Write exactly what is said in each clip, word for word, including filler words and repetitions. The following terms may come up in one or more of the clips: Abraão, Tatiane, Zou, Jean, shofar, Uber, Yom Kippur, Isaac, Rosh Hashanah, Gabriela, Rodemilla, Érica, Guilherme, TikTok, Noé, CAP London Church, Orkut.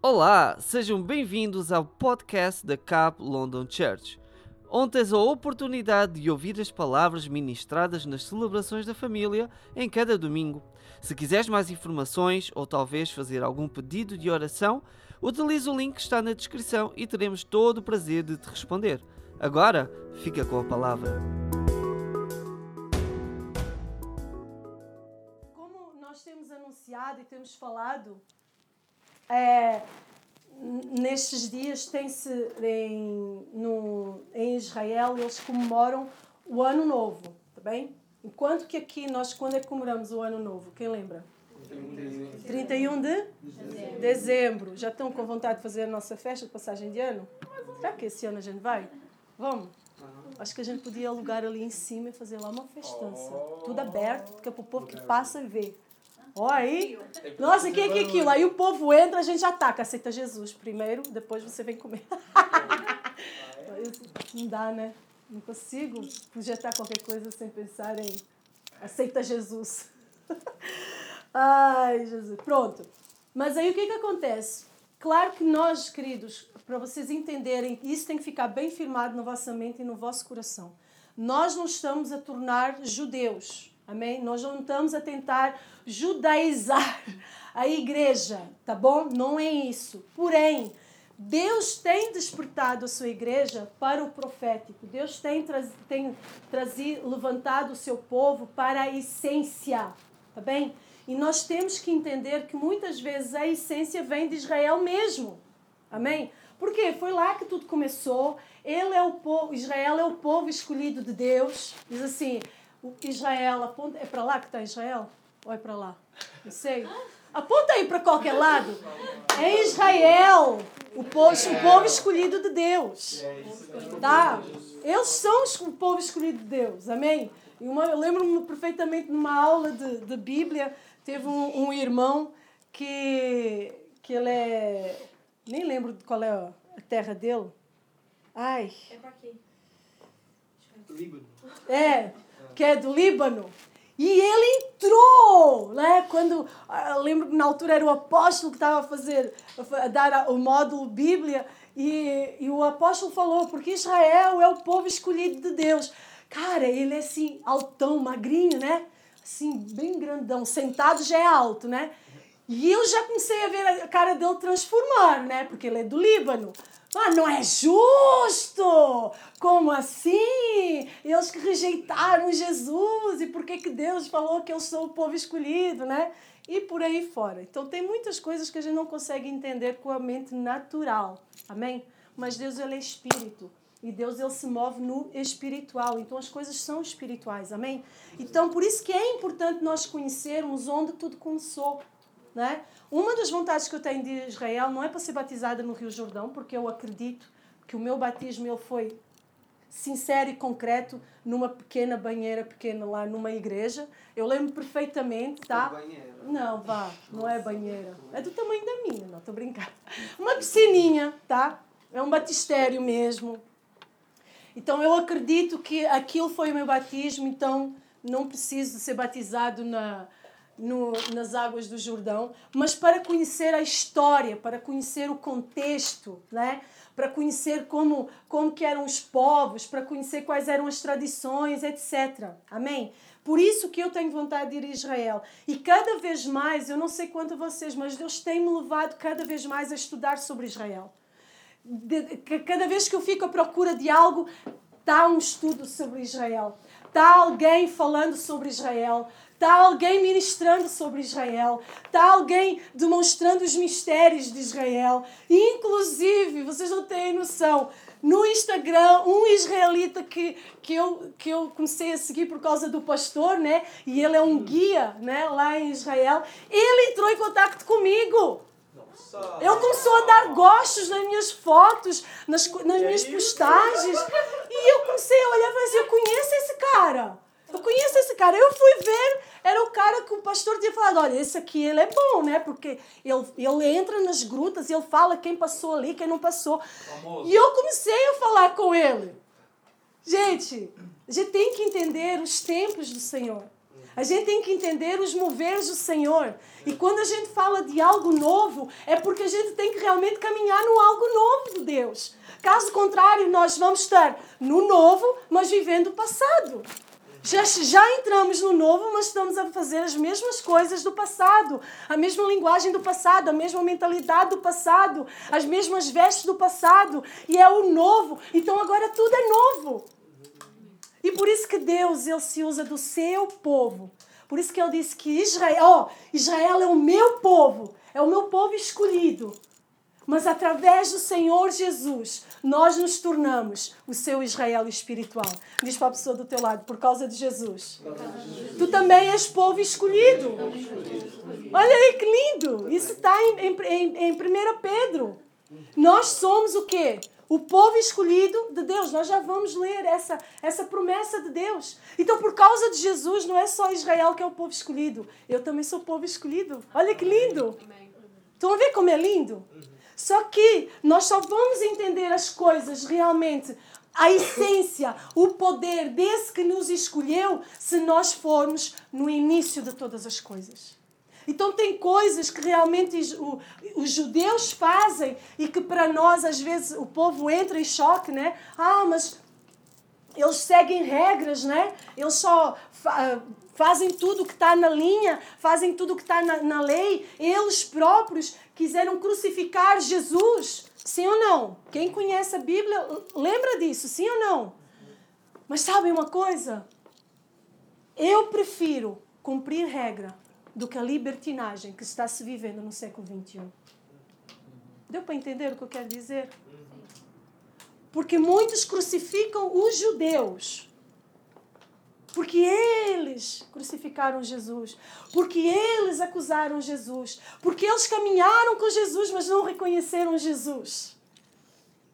Olá, sejam bem-vindos ao podcast da C A P London Church, onde tens a oportunidade de ouvir as palavras ministradas nas celebrações da família em cada domingo. Se quiseres mais informações ou talvez fazer algum pedido de oração, utiliza o link que está na descrição e teremos todo o prazer de te responder. Agora, fica com a palavra. Como nós temos anunciado e temos falado, É, nestes dias tem-se em, no, em Israel, eles comemoram o Ano Novo, tá bem? Enquanto que aqui nós, quando é que comemoramos o Ano Novo? Quem lembra? trinta e um de dezembro. Já estão com vontade de fazer a nossa festa de passagem de ano? Será que esse ano a gente vai? Vamos? Acho que a gente podia alugar ali em cima e fazer lá uma festança. Tudo aberto, porque é para o povo que passa a ver. Ó, oh, aí, nossa, o que é aquilo? Aí o povo entra, a gente já ataca. Aceita Jesus primeiro, depois você vem comer. Não dá, né? Não consigo projetar qualquer coisa sem pensar em aceita Jesus. Ai, Jesus. Pronto. Mas aí o que é que acontece? Claro que nós, queridos, para vocês entenderem, isso tem que ficar bem firmado na vossa mente e no vosso coração. Nós não estamos a tornar judeus. Amém? Nós não estamos a tentar judaizar a igreja, tá bom? Não é isso. Porém, Deus tem despertado a sua igreja para o profético. Deus tem, traz, tem trazido, levantado o seu povo para a essência, tá bem? E nós temos que entender que muitas vezes a essência vem de Israel mesmo. Amém? Porque foi lá que tudo começou. Ele é o povo, Israel é o povo escolhido de Deus. Diz assim... O Israel, aponta, é para lá que está Israel? Ou é para lá? Não sei. Aponta aí para qualquer lado. É Israel, o povo, o povo escolhido de Deus. Tá? Eles são o povo escolhido de Deus. Amém? Eu lembro-me perfeitamente numa aula de, de Bíblia, teve um, um irmão que, que ele é... Nem lembro qual é a terra dele. Ai. É para quê? Líbano. É. Que é do Líbano, e ele entrou, né? Quando, eu lembro que na altura era o apóstolo que estava a fazer, a dar o módulo Bíblia, e, e o apóstolo falou, porque Israel é o povo escolhido de Deus. Cara, ele é assim, altão, magrinho, né? Assim, bem grandão, sentado já é alto, né? E eu já comecei a ver a cara dele transformar, né? Porque ele é do Líbano. Ah, não é justo! Como assim? Eles que rejeitaram Jesus, e por que que Deus falou que eu sou o povo escolhido, né? E por aí fora. Então tem muitas coisas que a gente não consegue entender com a mente natural, amém? Mas Deus, ele é espírito, e Deus, ele se move no espiritual, então as coisas são espirituais, amém? Então por isso que é importante nós conhecermos onde tudo começou. Né? Uma das vontades que eu tenho de Israel não é para ser batizada no Rio Jordão, porque eu acredito que o meu batismo ele foi sincero e concreto numa pequena banheira pequena lá numa igreja. Eu lembro perfeitamente, tá? É não, vá, não é banheira. É do tamanho da minha, não, estou brincando. Uma piscininha, tá? É um batistério mesmo. Então eu acredito que aquilo foi o meu batismo, então não preciso ser batizado na... No, nas águas do Jordão, mas para conhecer a história, para conhecer o contexto, né? Para conhecer como, como que eram os povos, para conhecer quais eram as tradições, etcétera. Amém? Por isso que eu tenho vontade de ir a Israel. E cada vez mais, eu não sei quanto a vocês, mas Deus tem-me levado cada vez mais a estudar sobre Israel. De, cada vez que eu fico à procura de algo, dá um estudo sobre Israel. Está alguém falando sobre Israel, está alguém ministrando sobre Israel, está alguém demonstrando os mistérios de Israel. Inclusive, vocês não têm noção, no Instagram, um israelita que, que, eu, que eu comecei a seguir por causa do pastor, né? E ele é um guia, né? Lá em Israel, ele entrou em contacto comigo. Ele começou a dar gostos nas minhas fotos, nas, nas minhas postagens. E eu comecei a olhar e falei assim, eu conheço esse cara. Eu conheço esse cara. Eu fui ver, era o cara que o pastor tinha falado, olha, esse aqui ele é bom, né? Porque ele, ele entra nas grutas e ele fala quem passou ali, quem não passou. Famoso. E eu comecei a falar com ele. Gente, a gente tem que entender os tempos do Senhor. A gente tem que entender os moveres do Senhor. E quando a gente fala de algo novo, é porque a gente tem que realmente caminhar no algo novo de Deus. Caso contrário, nós vamos estar no novo, mas vivendo o passado. Já, já entramos no novo, mas estamos a fazer as mesmas coisas do passado. A mesma linguagem do passado, a mesma mentalidade do passado, as mesmas vestes do passado. E é o novo. Então agora tudo é novo. E por isso que Deus, Ele se usa do seu povo. Por isso que Ele disse que Israel, oh, Israel é o meu povo, é o meu povo escolhido. Mas através do Senhor Jesus, nós nos tornamos o seu Israel espiritual. Diz para a pessoa do teu lado, por causa de Jesus. Tu também és povo escolhido. Olha aí que lindo. Isso está em, em, em Primeiro Pedro. Nós somos o quê? O povo escolhido de Deus. Nós já vamos ler essa, essa promessa de Deus. Então, por causa de Jesus, não é só Israel que é o povo escolhido. Eu também sou o povo escolhido. Olha que lindo. Estão a ver como é lindo? Só que nós só vamos entender as coisas realmente, a essência, o poder desse que nos escolheu, se nós formos no início de todas as coisas. Então tem coisas que realmente os judeus fazem e que para nós, às vezes, o povo entra em choque, né? Ah, mas eles seguem regras, né? Eles só fazem tudo o que está na linha, fazem tudo o que está na, na lei. Eles próprios quiseram crucificar Jesus. Sim ou não? Quem conhece a Bíblia lembra disso, sim ou não? Mas sabem uma coisa? Eu prefiro cumprir regra do que a libertinagem que está se vivendo no século vinte e um. Deu para entender o que eu quero dizer? Porque muitos crucificam os judeus. Porque eles crucificaram Jesus. Porque eles acusaram Jesus. Porque eles caminharam com Jesus, mas não reconheceram Jesus.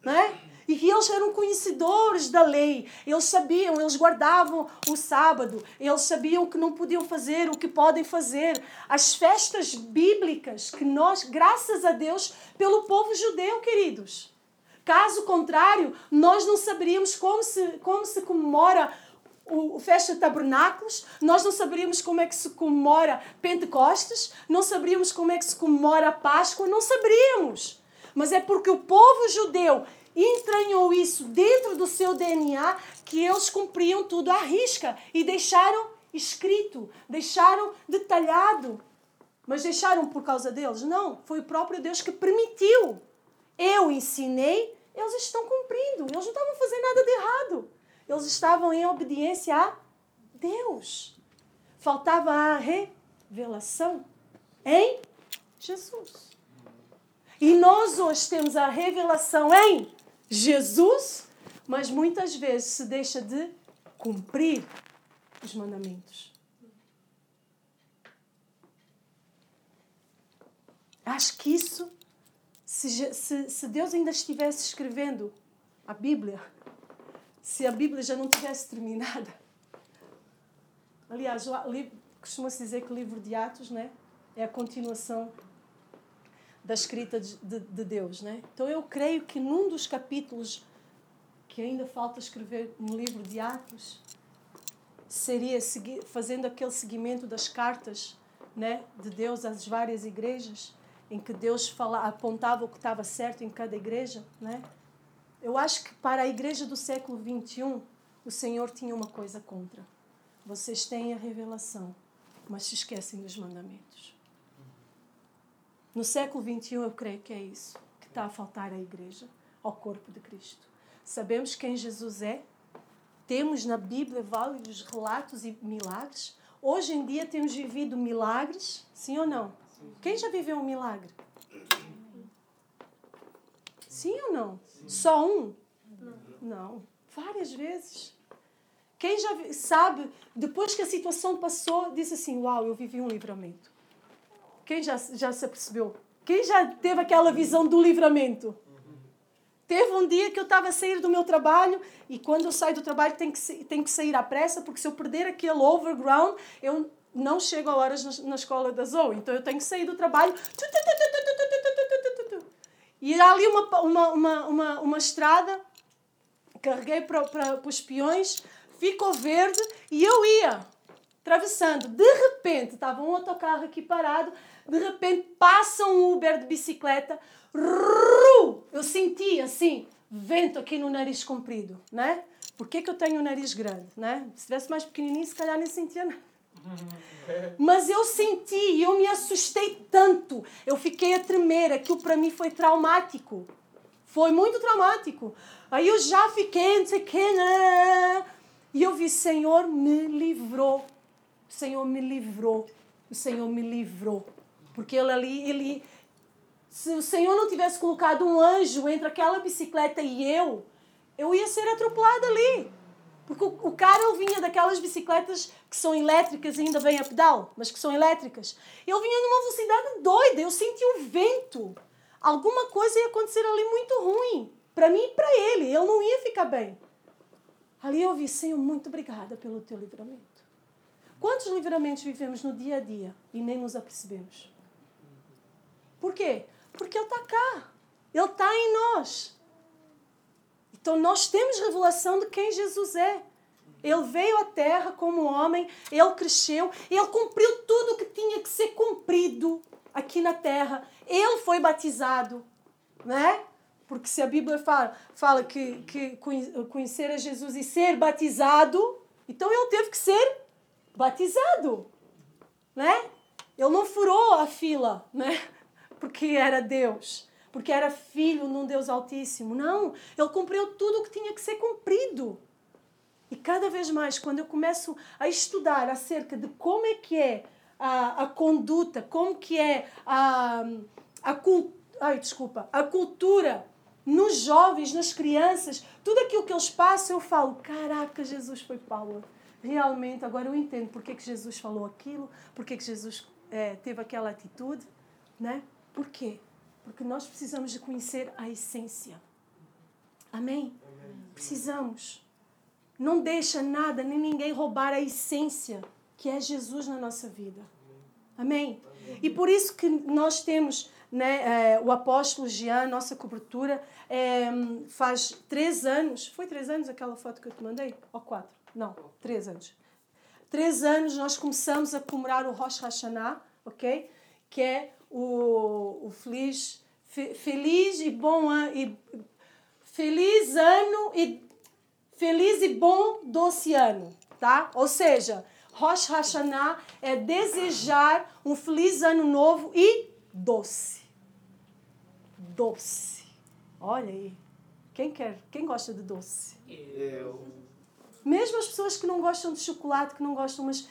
Não é? E que eles eram conhecedores da lei. Eles sabiam, eles guardavam o sábado. Eles sabiam o que não podiam fazer, o que podem fazer. As festas bíblicas que nós, graças a Deus, pelo povo judeu, queridos. Caso contrário, nós não saberíamos como se, como se comemora o, o Festa de Tabernáculos, nós não saberíamos como é que se comemora Pentecostes, não saberíamos como é que se comemora a Páscoa, não saberíamos. Mas é porque o povo judeu entranhou isso dentro do seu D N A que eles cumpriam tudo à risca e deixaram escrito, deixaram detalhado. Mas deixaram por causa deles? Não, foi o próprio Deus que permitiu. Eu ensinei. Eles estão cumprindo. Eles não estavam fazendo nada de errado. Eles estavam em obediência a Deus. Faltava a revelação em Jesus. E nós hoje temos a revelação em Jesus, mas muitas vezes se deixa de cumprir os mandamentos. Acho que isso... Se, se, se Deus ainda estivesse escrevendo a Bíblia, se a Bíblia já não tivesse terminada... Aliás, costuma-se dizer que o livro de Atos, né, é a continuação da escrita de, de, de Deus. Né? Então eu creio que num dos capítulos que ainda falta escrever no livro de Atos, seria seguir, fazendo aquele seguimento das cartas, né, de Deus às várias igrejas, em que Deus fala, apontava o que estava certo em cada igreja, né? Eu acho que para a igreja do século vinte e um, o Senhor tinha uma coisa contra. Vocês têm a revelação, mas se esquecem dos mandamentos. No século vinte e um, eu creio que é isso que está a faltar à igreja, ao corpo de Cristo. Sabemos quem Jesus é, temos na Bíblia vários relatos e milagres. Hoje em dia temos vivido milagres, sim ou não? Quem já viveu um milagre? Sim ou não? Sim. Só um? Não. Não. Várias vezes. Quem já sabe, depois que a situação passou, disse assim, uau, eu vivi um livramento. Quem já, já se apercebeu? Quem já teve aquela visão do livramento? Teve um dia que eu estava a sair do meu trabalho e quando eu saio do trabalho tenho que, tenho que sair à pressa, porque se eu perder aquele overground, eu... não chego a horas na escola da Zou, então eu tenho que sair do trabalho e há ali uma, uma, uma, uma, uma estrada carreguei para, para, para os peões, ficou verde e eu ia atravessando. De repente, estava um autocarro aqui parado, de repente passa um Uber de bicicleta, rrr, eu senti assim, vento aqui no nariz comprido, né? Por que que eu tenho um nariz grande, né? Se tivesse mais pequenininho, se calhar nem sentia nada. Mas eu senti, eu me assustei tanto, eu fiquei a tremer, aquilo para mim foi traumático, foi muito traumático. Aí eu já fiquei, não sei o quê, e eu vi, Senhor me livrou, o Senhor me livrou, o Senhor me livrou, porque ele ali, ele, se o Senhor não tivesse colocado um anjo entre aquela bicicleta e eu, eu ia ser atropelada ali. Porque o cara, ele vinha daquelas bicicletas que são elétricas e ainda vem a pedal, mas que são elétricas. Ele vinha numa velocidade doida, eu senti o vento. Alguma coisa ia acontecer ali muito ruim, para mim e para ele, ele não ia ficar bem. Ali eu vi, Senhor, muito obrigada pelo teu livramento. Quantos livramentos vivemos no dia a dia e nem nos apercebemos? Por quê? Porque ele está cá, ele está em nós. Então, nós temos revelação de quem Jesus é. Ele veio à Terra como homem, ele cresceu, ele cumpriu tudo o que tinha que ser cumprido aqui na Terra. Ele foi batizado, não é? Porque se a Bíblia fala, fala que, que conhecer a Jesus e ser batizado, então ele teve que ser batizado, não é? Ele não furou a fila, não é? Porque era Deus. Porque era filho de um Deus Altíssimo. Não, ele cumpriu tudo o que tinha que ser cumprido. E cada vez mais, quando eu começo a estudar acerca de como é que é a, a conduta, como que é a, a, cult... Ai, desculpa, a cultura nos jovens, nas crianças, tudo aquilo que eles passam, eu falo, caraca, Jesus foi Paulo. Realmente, agora eu entendo porque é que Jesus falou aquilo, porque é que Jesus é, teve aquela atitude, né? Por quê? Porque nós precisamos de conhecer a essência. Amém? Amém? Precisamos. Não deixa nada, nem ninguém roubar a essência que é Jesus na nossa vida. Amém? Amém. E por isso que nós temos, né, é, o apóstolo Jean, nossa cobertura, é, faz três anos, foi três anos aquela foto que eu te mandei? Ou quatro? Não, três anos. Três anos nós começamos a comemorar o Rosh Hashanah, ok? Que é O, o feliz, fe, feliz e bom an, e feliz ano e feliz e bom doce ano, tá? Ou seja, Rosh Hashanah é desejar um feliz ano novo e doce. Doce. Olha aí. Quem quer, quem gosta de doce? Eu. Mesmo as pessoas que não gostam de chocolate, que não gostam, mas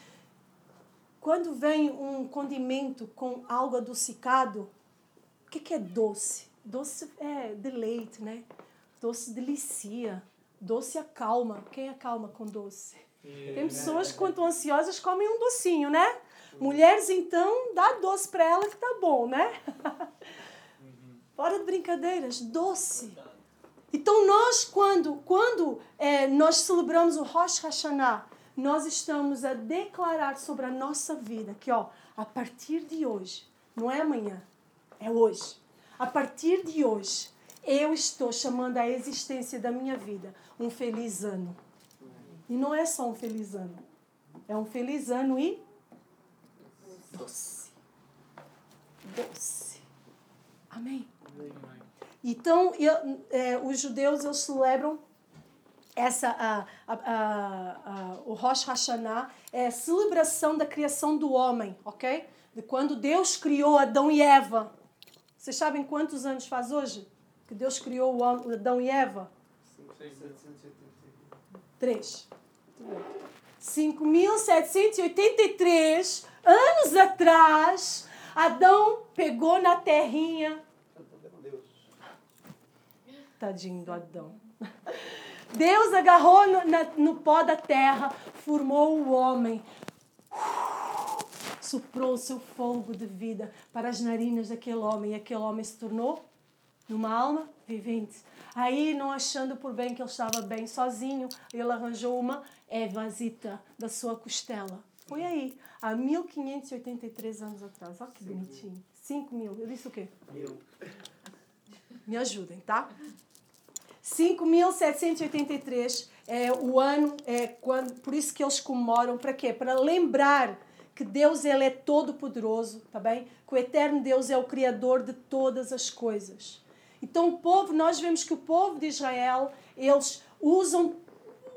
quando vem um condimento com algo adocicado, o que, que é doce? Doce é deleite, né? Doce delicia, doce acalma. Quem acalma com doce? Tem pessoas que, quando estão ansiosas, comem um docinho, né? Mulheres, então, dá doce para ela que tá bom, né? Fora de brincadeiras, doce. Então, nós, quando, quando é, nós celebramos o Rosh Hashanah, nós estamos a declarar sobre a nossa vida que, ó, a partir de hoje, não é amanhã, é hoje. A partir de hoje, eu estou chamando a existência da minha vida um feliz ano. E não é só um feliz ano. É um feliz ano e doce. Doce. Amém? Então, eu, é, os judeus, eles celebram Essa, a, a, a, a, o Rosh Hashanah é a celebração da criação do homem, ok? De quando Deus criou Adão e Eva. Vocês sabem quantos anos faz hoje que Deus criou o homem, Adão e Eva? Três. cinco mil setecentos e oitenta e três anos atrás, Adão pegou na terrinha. Tadinho do Adão. Deus agarrou no, na, no pó da terra, formou o homem, uh, soprou o seu fogo de vida para as narinas daquele homem. E aquele homem se tornou numa alma vivente. Aí, não achando por bem que ele estava bem sozinho, ele arranjou uma evasita da sua costela. Foi aí, há mil quinhentos e oitenta e três anos atrás. Olha que bonitinho. cinco mil. Eu disse o quê? Mil. Me ajudem, tá? cinco mil setecentos e oitenta e três é o ano, é quando, por isso que eles comemoram, para quê? Para lembrar que Deus, ele é todo poderoso, tá bem? Que o eterno Deus é o criador de todas as coisas. Então o povo, nós vemos que o povo de Israel, eles usam,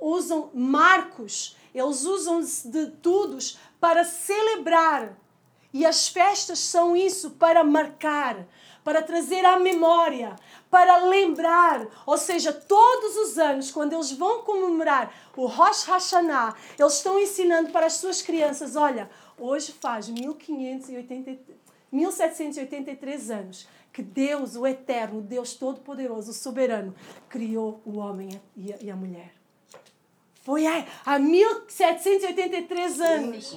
usam marcos, eles usam-se de tudo para celebrar. E as festas são isso, para marcar, para trazer à memória, para lembrar. Ou seja, todos os anos, quando eles vão comemorar o Rosh Hashanah, eles estão ensinando para as suas crianças, olha, hoje faz mil quinhentos e oitenta, mil setecentos e oitenta e três anos que Deus, o Eterno, Deus Todo-Poderoso, o Soberano, criou o homem e a, e a mulher. Foi há mil setecentos e oitenta e três anos.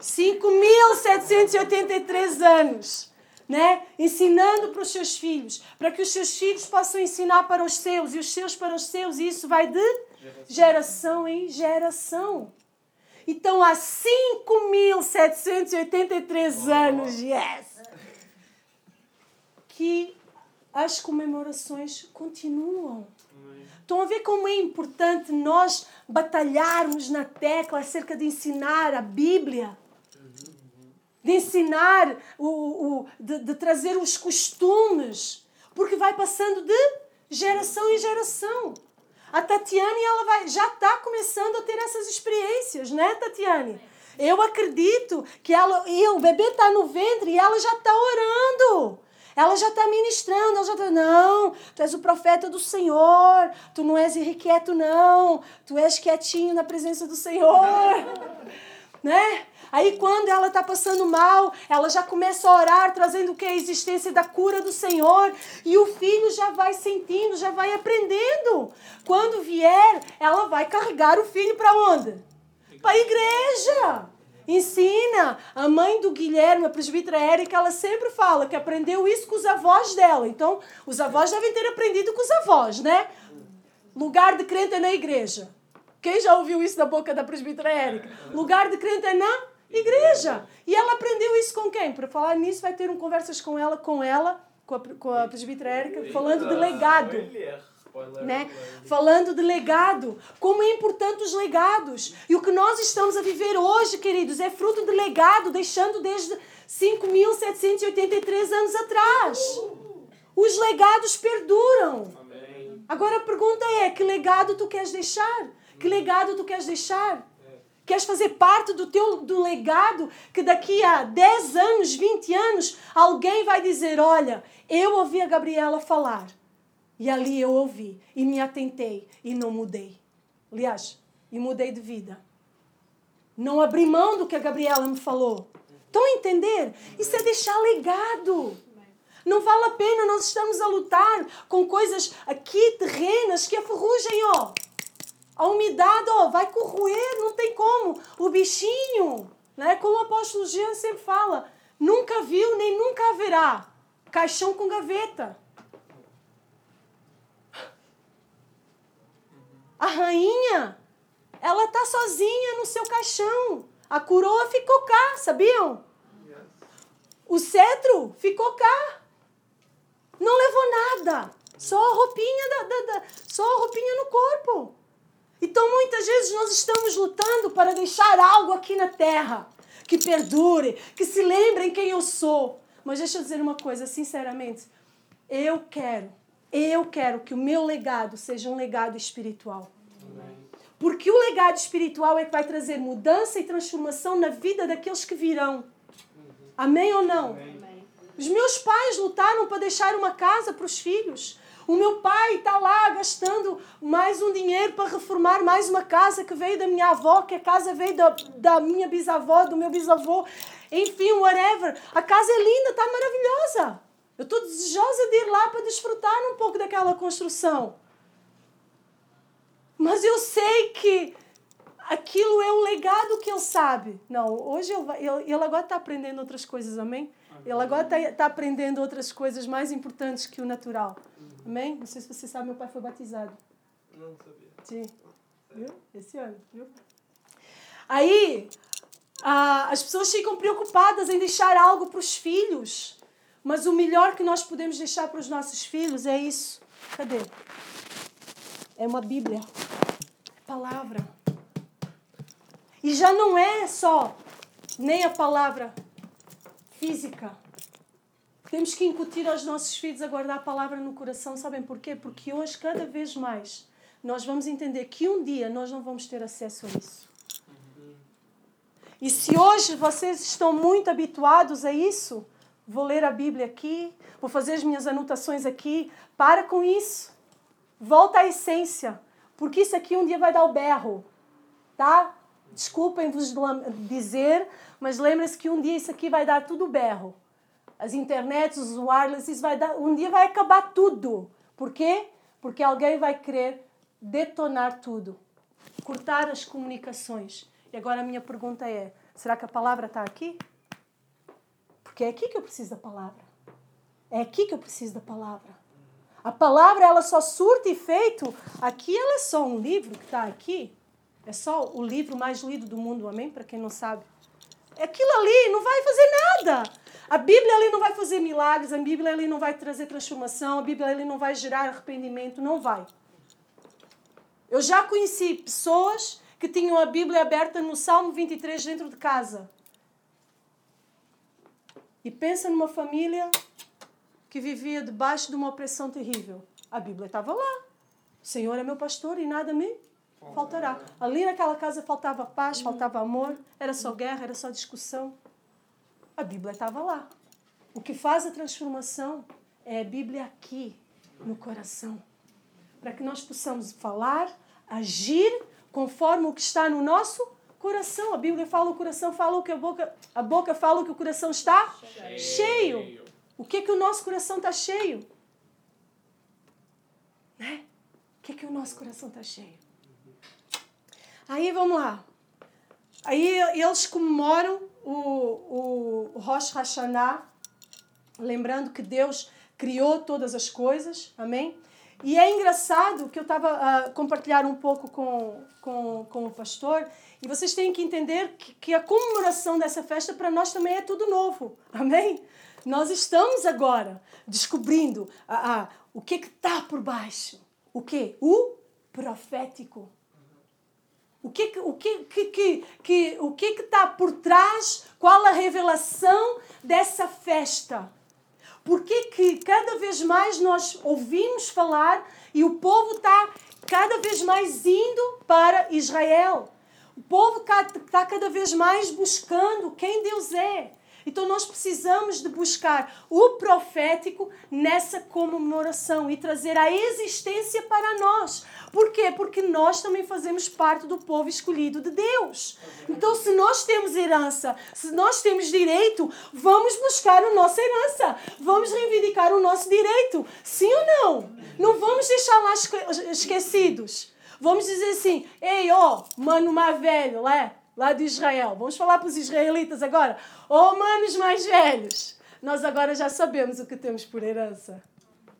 cinco mil setecentos e oitenta e três anos. Né? Ensinando para os seus filhos, para que os seus filhos possam ensinar para os seus, e os seus para os seus, e isso vai de geração, geração em geração. Então, há cinco mil setecentos e oitenta e três oh. anos, yes! que as comemorações continuam. Estão a ver como é importante nós batalharmos na tecla acerca de ensinar a Bíblia, de ensinar, o, o, de, de trazer os costumes, porque vai passando de geração em geração. A Tatiane, ela vai, já está começando a ter essas experiências, não é, Tatiane? Eu acredito que ela, eu, o bebê está no ventre e ela já está orando. Ela já está ministrando, ela já está, não, tu és o profeta do Senhor, tu não és irrequieto, não, tu és quietinho na presença do Senhor, né? Aí quando ela está passando mal, ela já começa a orar, trazendo o que? A existência da cura do Senhor. E o filho já vai sentindo, já vai aprendendo. Quando vier, ela vai carregar o filho para onde? Para a igreja. Ensina. A mãe do Guilherme, a presbítera Érica, ela sempre fala que aprendeu isso com os avós dela. Então, os avós devem ter aprendido com os avós, né? Lugar de crente é na igreja. Quem já ouviu isso da boca da presbítera Érica? Lugar de crente é na igreja. E ela aprendeu isso com quem? Para falar nisso, vai ter um conversas com ela, com ela, com a, com a presbítera Érica, falando de legado. Né? Falando de legado. Como é importante os legados. E o que nós estamos a viver hoje, queridos, é fruto de legado, deixando desde cinco mil setecentos e oitenta e três anos atrás. Os legados perduram. Agora a pergunta é, que legado tu queres deixar? Que legado tu queres deixar? Queres fazer parte do teu do legado que daqui a dez anos, vinte anos, alguém vai dizer, olha, eu ouvi a Gabriela falar e ali eu ouvi e me atentei e não mudei. Aliás, e mudei de vida. Não abri mão do que a Gabriela me falou. Estão a entender? Isso é deixar legado. Não vale a pena, nós estamos a lutar com coisas aqui terrenas que a ferrugem, ó. A umidade, ó, vai corroer, não tem como. O bichinho, né? Como o apóstolo Jean sempre fala, nunca viu nem nunca haverá caixão com gaveta. A rainha, ela está sozinha no seu caixão. A coroa ficou cá, sabiam? O cetro ficou cá. Não levou nada. Só a roupinha, da, da, da, só a roupinha no corpo. Então, muitas vezes, nós estamos lutando para deixar algo aqui na terra que perdure, que se lembrem quem eu sou. Mas deixa eu dizer uma coisa, sinceramente. Eu quero, eu quero que o meu legado seja um legado espiritual. Amém. Porque o legado espiritual é que vai trazer mudança e transformação na vida daqueles que virão. Amém ou não? Amém. Os meus pais lutaram para deixar uma casa para os filhos. O meu pai está lá gastando mais um dinheiro para reformar mais uma casa que veio da minha avó, que a casa veio da, da minha bisavó, do meu bisavô. Enfim, whatever. A casa é linda, está maravilhosa. Eu estou desejosa de ir lá para desfrutar um pouco daquela construção. Mas eu sei que aquilo é o legado que ele sabe. Não, hoje ele, vai, ele, ele agora está aprendendo outras coisas, amém? Ele agora está tá aprendendo outras coisas mais importantes que o natural. Amém? Não sei se você sabe, meu pai foi batizado. Não sabia. Sim. Viu? Esse ano, viu? Aí, ah, as pessoas ficam preocupadas em deixar algo para os filhos. Mas o melhor que nós podemos deixar para os nossos filhos é isso. Cadê? é uma Bíblia, é palavra. E já não é só nem a palavra física. Temos que incutir aos nossos filhos a guardar a palavra no coração. Sabem por quê? Porque hoje, cada vez mais, nós vamos entender que um dia nós não vamos ter acesso a isso. E se hoje vocês estão muito habituados a isso, vou ler a Bíblia aqui, vou fazer as minhas anotações aqui, para com isso. Volta à essência, porque isso aqui um dia vai dar o berro, tá? Desculpem-vos dizer, mas lembrem-se que um dia isso aqui vai dar tudo berro. As internets, os wireless, isso vai dar, um dia vai acabar tudo. Por quê? Porque alguém vai querer detonar tudo, cortar as comunicações. E agora a minha pergunta é, será que a palavra está aqui? Porque é aqui que eu preciso da palavra. É aqui que eu preciso da palavra. A palavra, ela só surte efeito. Aqui ela é só um livro que está aqui. É só o livro mais lido do mundo, amém? Para quem não sabe. Aquilo ali não vai fazer nada. A Bíblia ali não vai fazer milagres. A Bíblia ali não vai trazer transformação. A Bíblia ali não vai gerar arrependimento. Não vai. Eu já conheci pessoas que tinham a Bíblia aberta no Salmo vinte e três dentro de casa. E pensa numa família que vivia debaixo de uma opressão terrível. A Bíblia estava lá. O Senhor é meu pastor e nada me faltará. Ali naquela casa faltava paz, faltava amor, era só guerra, era só discussão. A Bíblia estava lá. O que faz a transformação é a Bíblia aqui, no coração. Para que nós possamos falar, agir, conforme o que está no nosso coração. A Bíblia fala, o coração fala o que a boca... A boca fala o que o coração está cheio. cheio. O que é que o nosso coração está cheio? Né? O que é que o nosso coração está cheio? Aí, vamos lá. Aí, eles comemoram o, o Rosh Hashanah, lembrando que Deus criou todas as coisas, amém? E é engraçado que eu estava a compartilhar um pouco com, com, com o pastor, e vocês têm que entender que, que a comemoração dessa festa para nós também é tudo novo, amém? Nós estamos agora descobrindo a, a, o que está por baixo. O que? O profético. O que está o que, que, que, que, o que que tá por trás? Qual a revelação dessa festa? Por que que cada vez mais nós ouvimos falar e o povo está cada vez mais indo para Israel? O povo está cada vez mais buscando quem Deus é. Então nós precisamos de buscar o profético nessa comemoração e trazer a existência para nós. Por quê? Porque nós também fazemos parte do povo escolhido de Deus. Então se nós temos herança, se nós temos direito, vamos buscar a nossa herança. Vamos reivindicar o nosso direito. Sim ou não? Não vamos deixar lá esquecidos. Vamos dizer assim, ei, ó, oh, mano mais velho, lá Lá de Israel. Vamos falar para os israelitas agora? Oh, manos mais velhos, nós agora já sabemos o que temos por herança.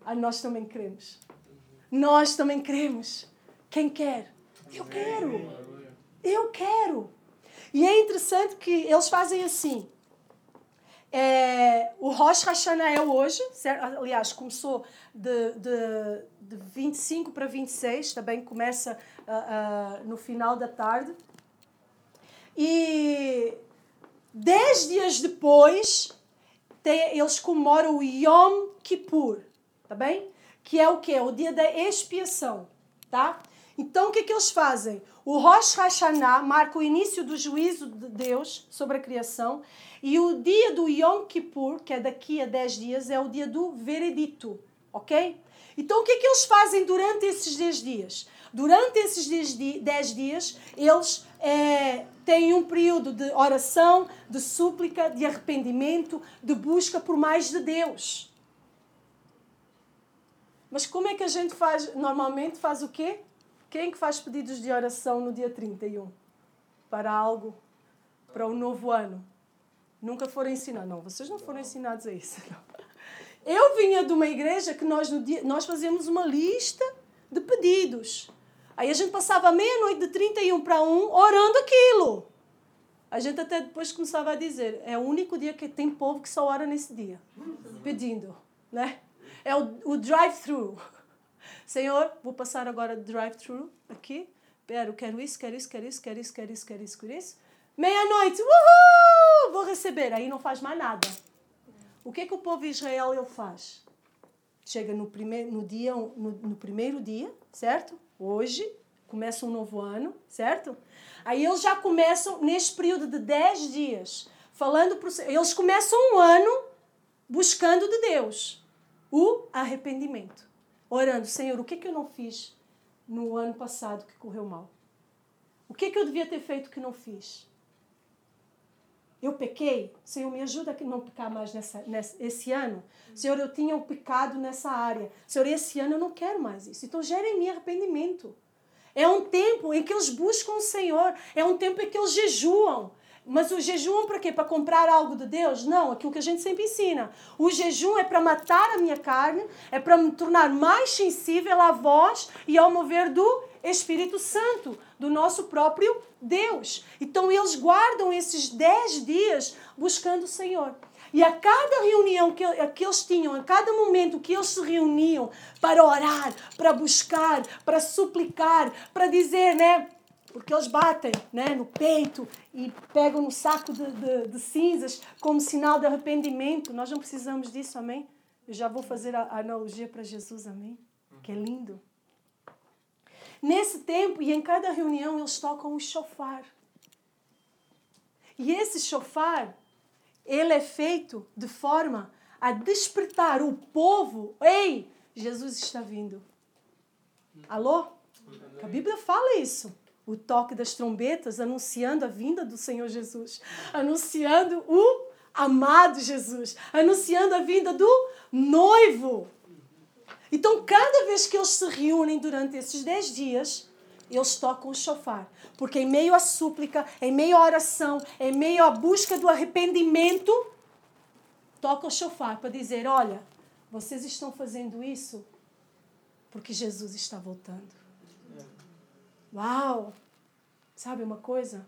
Ah, nós também queremos. Nós também queremos. Quem quer? Eu quero. Eu quero. E é interessante que eles fazem assim. É, o Rosh Hashanah é hoje, certo? Aliás, começou de, de, de vinte e cinco para vinte e seis, também começa uh, uh, no final da tarde. E dez dias depois, tem, eles comemoram o Yom Kippur, tá bem? Que é o quê? O dia da expiação, tá? Então, o que é que eles fazem? O Rosh Hashanah marca o início do juízo de Deus sobre a criação e o dia do Yom Kippur, que é daqui a dez dias, é o dia do veredito, ok? Então, o que é que eles fazem durante esses dez dias? Durante esses dez dias, eles é, têm um período de oração, de súplica, de arrependimento, de busca por mais de Deus. Mas como é que a gente faz? Normalmente faz o quê? Quem que faz pedidos de oração no dia trinta e um? Para algo, para o novo ano. Nunca foram ensinados. Não, vocês não foram ensinados a isso. Não. Eu vinha de uma igreja que nós, no dia, nós fazíamos uma lista de pedidos. Aí a gente passava a meia-noite de trinta e um para um orando aquilo. A gente até depois começava a dizer, é o único dia que tem povo que só ora nesse dia, pedindo, né? É o, o drive-thru. Senhor, vou passar agora drive-thru aqui. Quero, quero isso, quero isso, quero isso, quero isso, quero isso, quero isso, quero isso. Meia-noite, uhul, vou receber. Aí não faz mais nada. O que é que o povo de Israel ele faz? Chega no primeiro, no dia, no, no primeiro dia, certo? Hoje, começa um novo ano, certo? Aí eles já começam, neste período de dez dias, falando pro, eles começam um ano buscando de Deus o arrependimento. Orando, Senhor, o que é que eu não fiz no ano passado que correu mal? O que é que eu devia ter feito que não fiz? Eu pequei? Senhor, me ajuda a não pecar mais nessa, nessa, esse ano. Senhor, eu tinha um pecado nessa área. Senhor, esse ano eu não quero mais isso. Então, gera em mim arrependimento. É um tempo em que eles buscam o Senhor. É um tempo em que eles jejuam. Mas o jejum para quê? Para comprar algo de Deus? Não, aquilo que a gente sempre ensina. O jejum é para matar a minha carne, é para me tornar mais sensível à voz e ao mover do Espírito Santo, do nosso próprio Deus. Então eles guardam esses dez dias buscando o Senhor. E a cada reunião que, que eles tinham, a cada momento que eles se reuniam para orar, para buscar, para suplicar, para dizer, né? Porque eles batem, né, no peito e pegam no saco de, de, de cinzas como sinal de arrependimento. Nós não precisamos disso, amém? Eu já vou fazer a, a analogia para Jesus, amém? Que é lindo. Nesse tempo e em cada reunião eles tocam um shofar. E esse shofar, ele é feito de forma a despertar o povo. Ei, Jesus está vindo. Alô? A Bíblia fala isso. O toque das trombetas anunciando a vinda do Senhor Jesus, anunciando o amado Jesus, anunciando a vinda do noivo. Então, cada vez que eles se reúnem durante esses dez dias, eles tocam o shofar. Porque em meio à súplica, em meio à oração, em meio à busca do arrependimento, tocam o shofar para dizer, olha, vocês estão fazendo isso porque Jesus está voltando. Uau! Sabe uma coisa?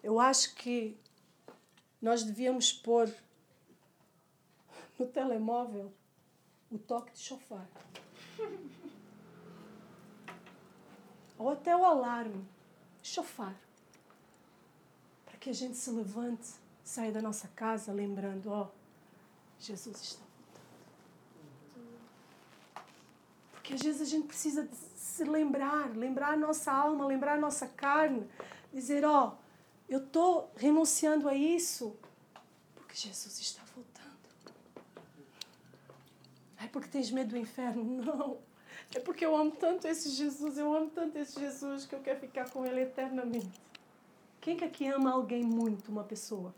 Eu acho que nós devíamos pôr no telemóvel o toque de shofar. Ou até o alarme. Shofar. Para que a gente se levante, saia da nossa casa lembrando, ó, Jesus está voltando. Porque às vezes a gente precisa de se lembrar, lembrar a nossa alma, lembrar a nossa carne, dizer, ó, eu estou renunciando a isso porque Jesus está voltando. Ai, porque tens medo do inferno? Não, é porque eu amo tanto esse Jesus, eu amo tanto esse Jesus que eu quero ficar com ele eternamente. Quem que aqui ama alguém muito, uma pessoa?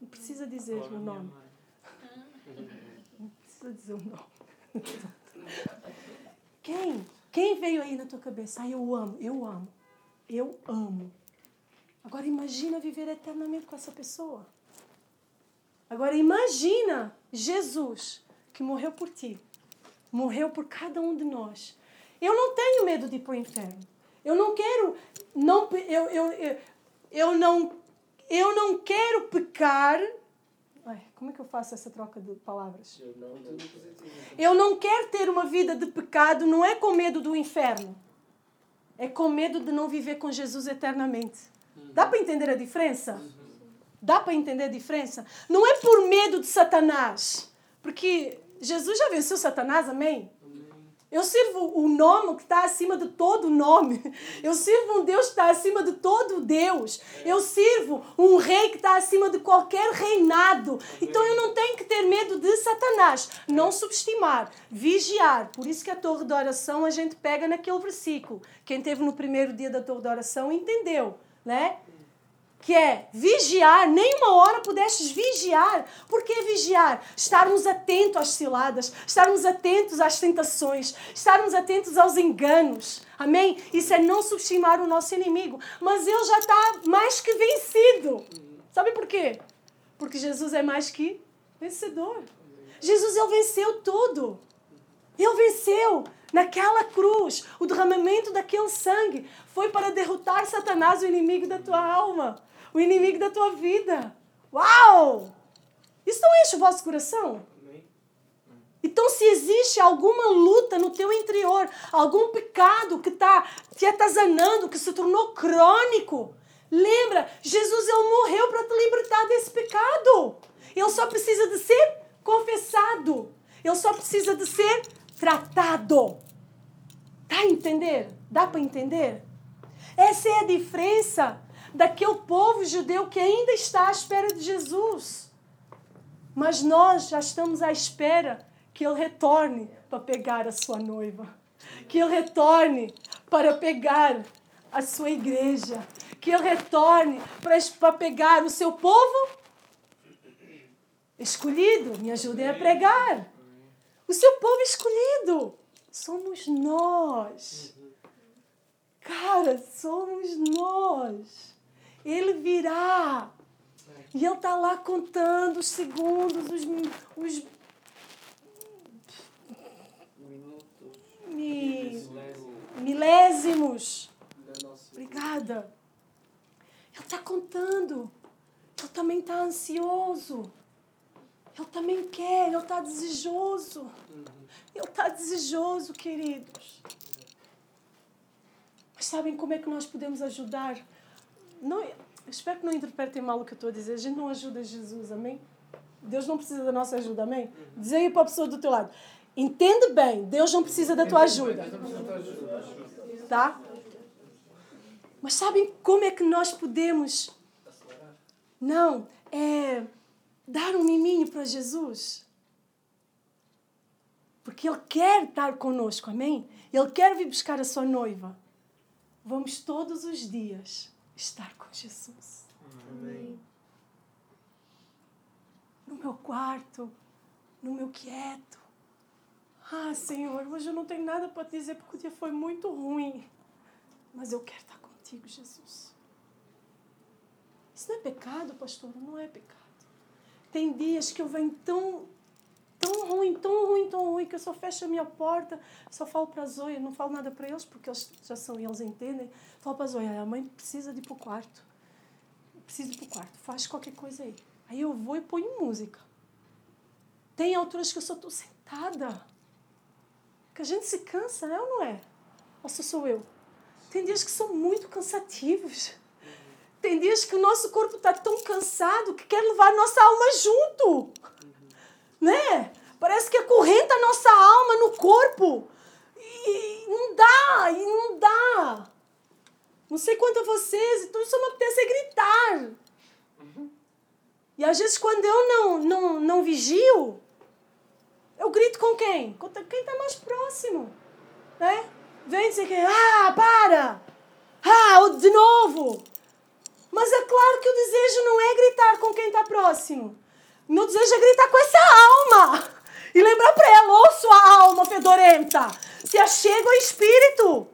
Não precisa dizer o nome. Não precisa dizer o nome. Quem? Quem veio aí na tua cabeça? Ah, eu amo, eu amo, eu amo. Agora imagina viver eternamente com essa pessoa. Agora imagina Jesus, que morreu por ti, morreu por cada um de nós. Eu não tenho medo de ir para o inferno. Eu não quero, não, eu, eu, eu, eu, não, eu não quero pecar. Ai, como é que eu faço essa troca de palavras? Eu não, eu não quero ter uma vida de pecado, não é com medo do inferno. É com medo de não viver com Jesus eternamente. Uhum. Dá para entender a diferença? Uhum. Dá para entender a diferença? Não é por medo de Satanás. Porque Jesus já venceu Satanás, amém? Amém. Eu sirvo o nome que está acima de todo nome. Eu sirvo um Deus que está acima de todo Deus. Eu sirvo um rei que está acima de qualquer reinado. Então eu não tenho que ter medo de Satanás. Não subestimar, vigiar. Por isso que a torre da oração a gente pega naquele versículo. Quem esteve no primeiro dia da torre da oração entendeu, né? Que é vigiar, nem uma hora pudestes vigiar. Por que vigiar? Estarmos atentos às ciladas, estarmos atentos às tentações, estarmos atentos aos enganos. Amém? Isso é não subestimar o nosso inimigo. Mas ele já está mais que vencido. Sabe por quê? Porque Jesus é mais que vencedor. Jesus, ele venceu tudo. Ele venceu. Naquela cruz, o derramamento daquele sangue foi para derrotar Satanás, o inimigo da tua alma, o inimigo da tua vida. Uau! Isso não enche o vosso coração? Então, se existe alguma luta no teu interior, algum pecado que está te atazanando, que se tornou crônico, lembra, Jesus ele morreu para te libertar desse pecado. Ele só precisa de ser confessado. Ele só precisa de ser tratado. Dá a entender? Dá para entender? Essa é a diferença daquele povo judeu que ainda está à espera de Jesus. Mas nós já estamos à espera que Ele retorne para pegar a sua noiva. Que Ele retorne para pegar a sua igreja. Que Ele retorne para, para pegar o seu povo escolhido. Me ajudem a pregar. O seu povo escolhido. Somos nós. Cara, somos nós. Ele virá. E Ele está lá contando os segundos, os, os minutos, mi, milésimos. Obrigada. Ele está contando. Ele também está ansioso. Ele também quer. Ele está desejoso. Ele está desejoso, queridos. Mas sabem como é que nós podemos ajudar? Não... Eu espero que não interpretem mal o que eu estou a dizer. A gente não ajuda Jesus, amém? Deus não precisa da nossa ajuda, amém? Uhum. Diz aí para a pessoa do teu lado. Entende bem, Deus não precisa da tua ajuda. Tá? Mas sabem como é que nós podemos... Não, é... Dar um miminho para Jesus. Porque Ele quer estar conosco, amém? Ele quer vir buscar a sua noiva. Vamos todos os dias... estar com Jesus. Amém. No meu quarto, no meu quieto. Ah, Senhor, hoje eu não tenho nada para te dizer porque o dia foi muito ruim. Mas eu quero estar contigo, Jesus. Isso não é pecado, pastor? Não é pecado. Tem dias que eu venho tão, tão ruim, tão ruim, tão ruim, que eu só fecho a minha porta, só falo para a Zoe, não falo nada para eles, porque eles já são, eles entendem. Falo para a Zoe, a mãe precisa de ir para o quarto. Precisa de ir para o quarto, faz qualquer coisa aí. Aí eu vou e ponho música. Tem alturas que eu só estou sentada. Que a gente se cansa, é ou não é? Ou só sou eu? Tem dias que são muito cansativos. Tem dias que o nosso corpo está tão cansado que quer levar a nossa alma junto. Né? Parece que acorrenta a nossa alma no corpo. E não dá, e não dá. Não sei quanto a vocês, tudo só me apetece é gritar. Uhum. E às vezes quando eu não, não, não vigio, eu grito com quem? Com quem está mais próximo. Né? Vem dizer que, ah, para! Ah, de novo! Mas é claro que o desejo não é gritar com quem está próximo. Meu desejo é gritar com essa alma. E lembrar para ela, ô sua alma fedorenta, se achega ao Espírito.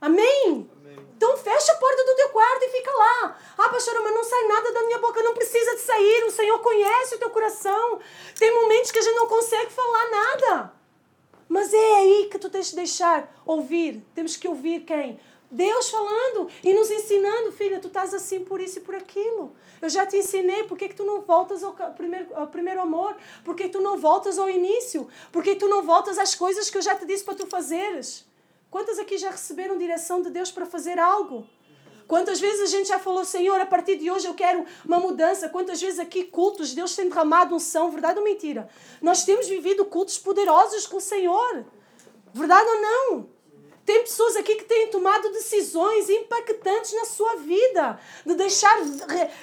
Amém? Amém? Então fecha a porta do teu quarto e fica lá. Ah, pastora, mas não sai nada da minha boca, não precisa de sair. O Senhor conhece o teu coração. Tem momentos que a gente não consegue falar nada. Mas é aí que tu tens de deixar ouvir. Temos que ouvir quem? Deus falando e nos ensinando, filha, tu estás assim por isso e por aquilo. Eu já te ensinei, por que que tu não voltas ao primeiro, ao primeiro amor? Por que tu não voltas ao início? Por que tu não voltas às coisas que eu já te disse para tu fazeres? Quantas aqui já receberam direção de Deus para fazer algo? Quantas vezes a gente já falou, Senhor, a partir de hoje eu quero uma mudança? Quantas vezes aqui cultos, Deus tem derramado unção, verdade ou mentira? Nós temos vivido cultos poderosos com o Senhor, verdade ou não? Tem pessoas aqui que têm tomado decisões impactantes na sua vida, de deixar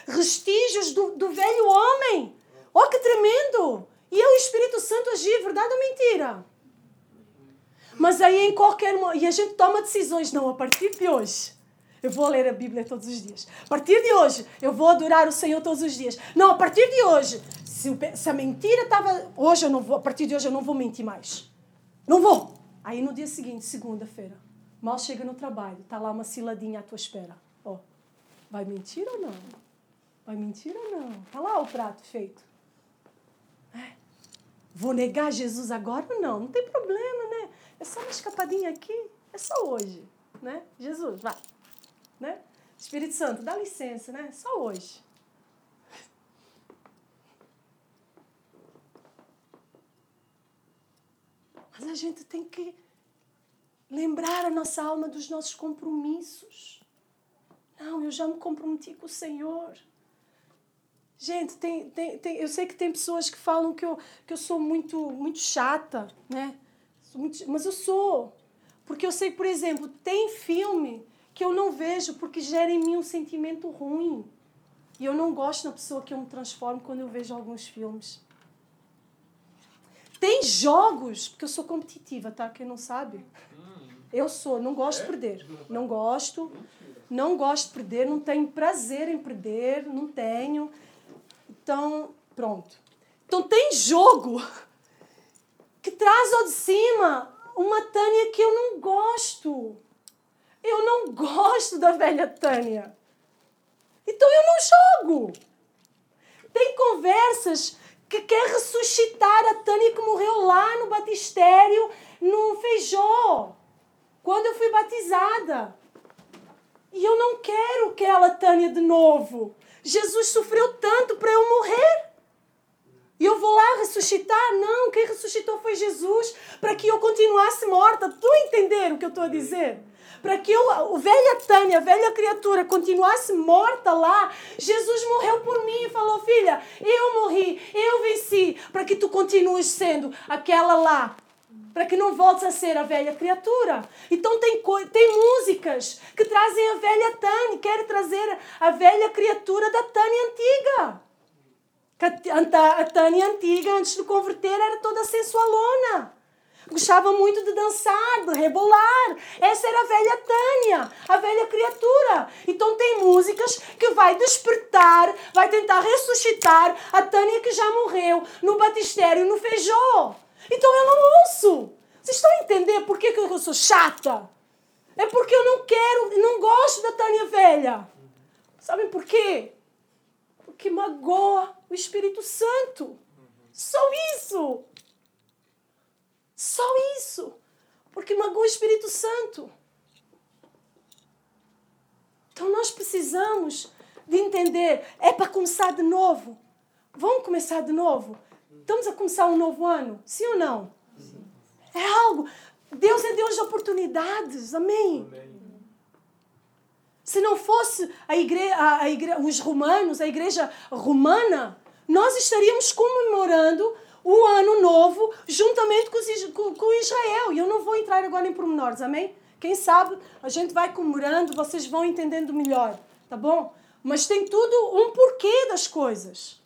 restígios do, do velho homem. Oh, que tremendo! E é o Espírito Santo agir, verdade ou mentira? Mas aí em qualquer momento, e a gente toma decisões, não, a partir de hoje, eu vou ler a Bíblia todos os dias. A partir de hoje, eu vou adorar o Senhor todos os dias. Não, a partir de hoje, se, se a mentira estava, hoje eu não vou, a partir de hoje eu não vou mentir mais. Não vou! Aí no dia seguinte, segunda-feira, mal chega no trabalho, está lá uma ciladinha à tua espera. Ó, vai mentir ou não? Vai mentir ou não? Está lá o prato feito. É. Vou negar Jesus agora ou não? Não tem problema, né? É só uma escapadinha aqui, é só hoje, né? Jesus, vai. Né? Espírito Santo, dá licença, né? Só hoje. Mas a gente tem que lembrar a nossa alma dos nossos compromissos. Não, eu já me comprometi com o Senhor. Gente, tem, tem, tem, eu sei que tem pessoas que falam que eu, que eu sou muito, muito chata, né? Sou muito, mas eu sou. Porque eu sei, por exemplo, tem filme que eu não vejo porque gera em mim um sentimento ruim. E eu não gosto da pessoa que eu me transformo quando eu vejo alguns filmes. Tem jogos, porque eu sou competitiva, tá? Quem não sabe? Eu sou, não gosto de perder. Não gosto, não gosto de perder, não tenho prazer em perder, não tenho... Então, pronto. Então, tem jogo que traz ao de cima uma Tânia que eu não gosto. Eu não gosto da velha Tânia. Então, eu não jogo. Tem conversas que quer ressuscitar a Tânia que morreu lá no batistério, no Feijó, quando eu fui batizada. E eu não quero que ela Tânia de novo. Jesus sofreu tanto para eu morrer. E eu vou lá ressuscitar? Não, quem ressuscitou foi Jesus para que eu continuasse morta. Tu entender o que eu estou a dizer? Para que eu, a velha Tânia, a velha criatura, continuasse morta lá. Jesus morreu por mim e falou, filha, eu morri, eu venci, para que tu continues sendo aquela lá. Para que não voltes a ser a velha criatura. Então tem, co- tem músicas que trazem a velha Tânia, querem trazer a velha criatura da Tânia antiga. A Tânia antiga, antes de converter, era toda sensualona. Gostava muito de dançar, de rebolar. Essa era a velha Tânia, a velha criatura. Então tem músicas que vai despertar, vai tentar ressuscitar a Tânia que já morreu no batistério, no Feijó. Então eu não ouço. Vocês estão a entender por que eu sou chata? É porque eu não quero, não gosto da Tânia velha. Sabem por quê? Porque magoa o Espírito Santo. Só isso. Só isso. Porque magoa o Espírito Santo. Então nós precisamos de entender. É para começar de novo. Vamos começar de novo? Estamos a começar um novo ano? Sim ou não? Sim. É algo. Deus é Deus de oportunidades. Amém? Amém. Se não fosse a igre... A igre... os romanos, a igreja romana, nós estaríamos comemorando o ano novo juntamente com Israel. E eu não vou entrar agora em pormenores. Amém? Quem sabe a gente vai comemorando, vocês vão entendendo melhor. Tá bom? Mas tem tudo um porquê das coisas.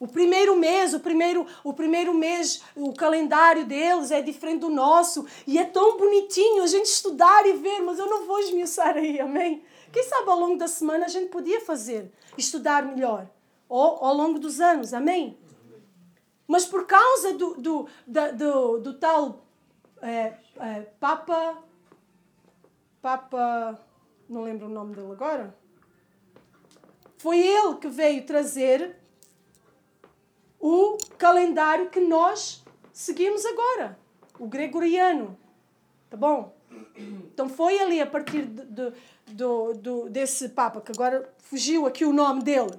O primeiro mês, o primeiro, o primeiro mês, o calendário deles é diferente do nosso e é tão bonitinho a gente estudar e ver, mas eu não vou esmiuçar aí, amém? Quem sabe ao longo da semana a gente podia fazer, estudar melhor, ou ao longo dos anos, amém? Mas por causa do, do, do, do, do tal é, é, Papa, Papa, não lembro o nome dele agora, foi ele que veio trazer o calendário que nós seguimos agora, o gregoriano, tá bom? Então foi ali a partir de, de, de, desse Papa, que agora fugiu aqui o nome dele,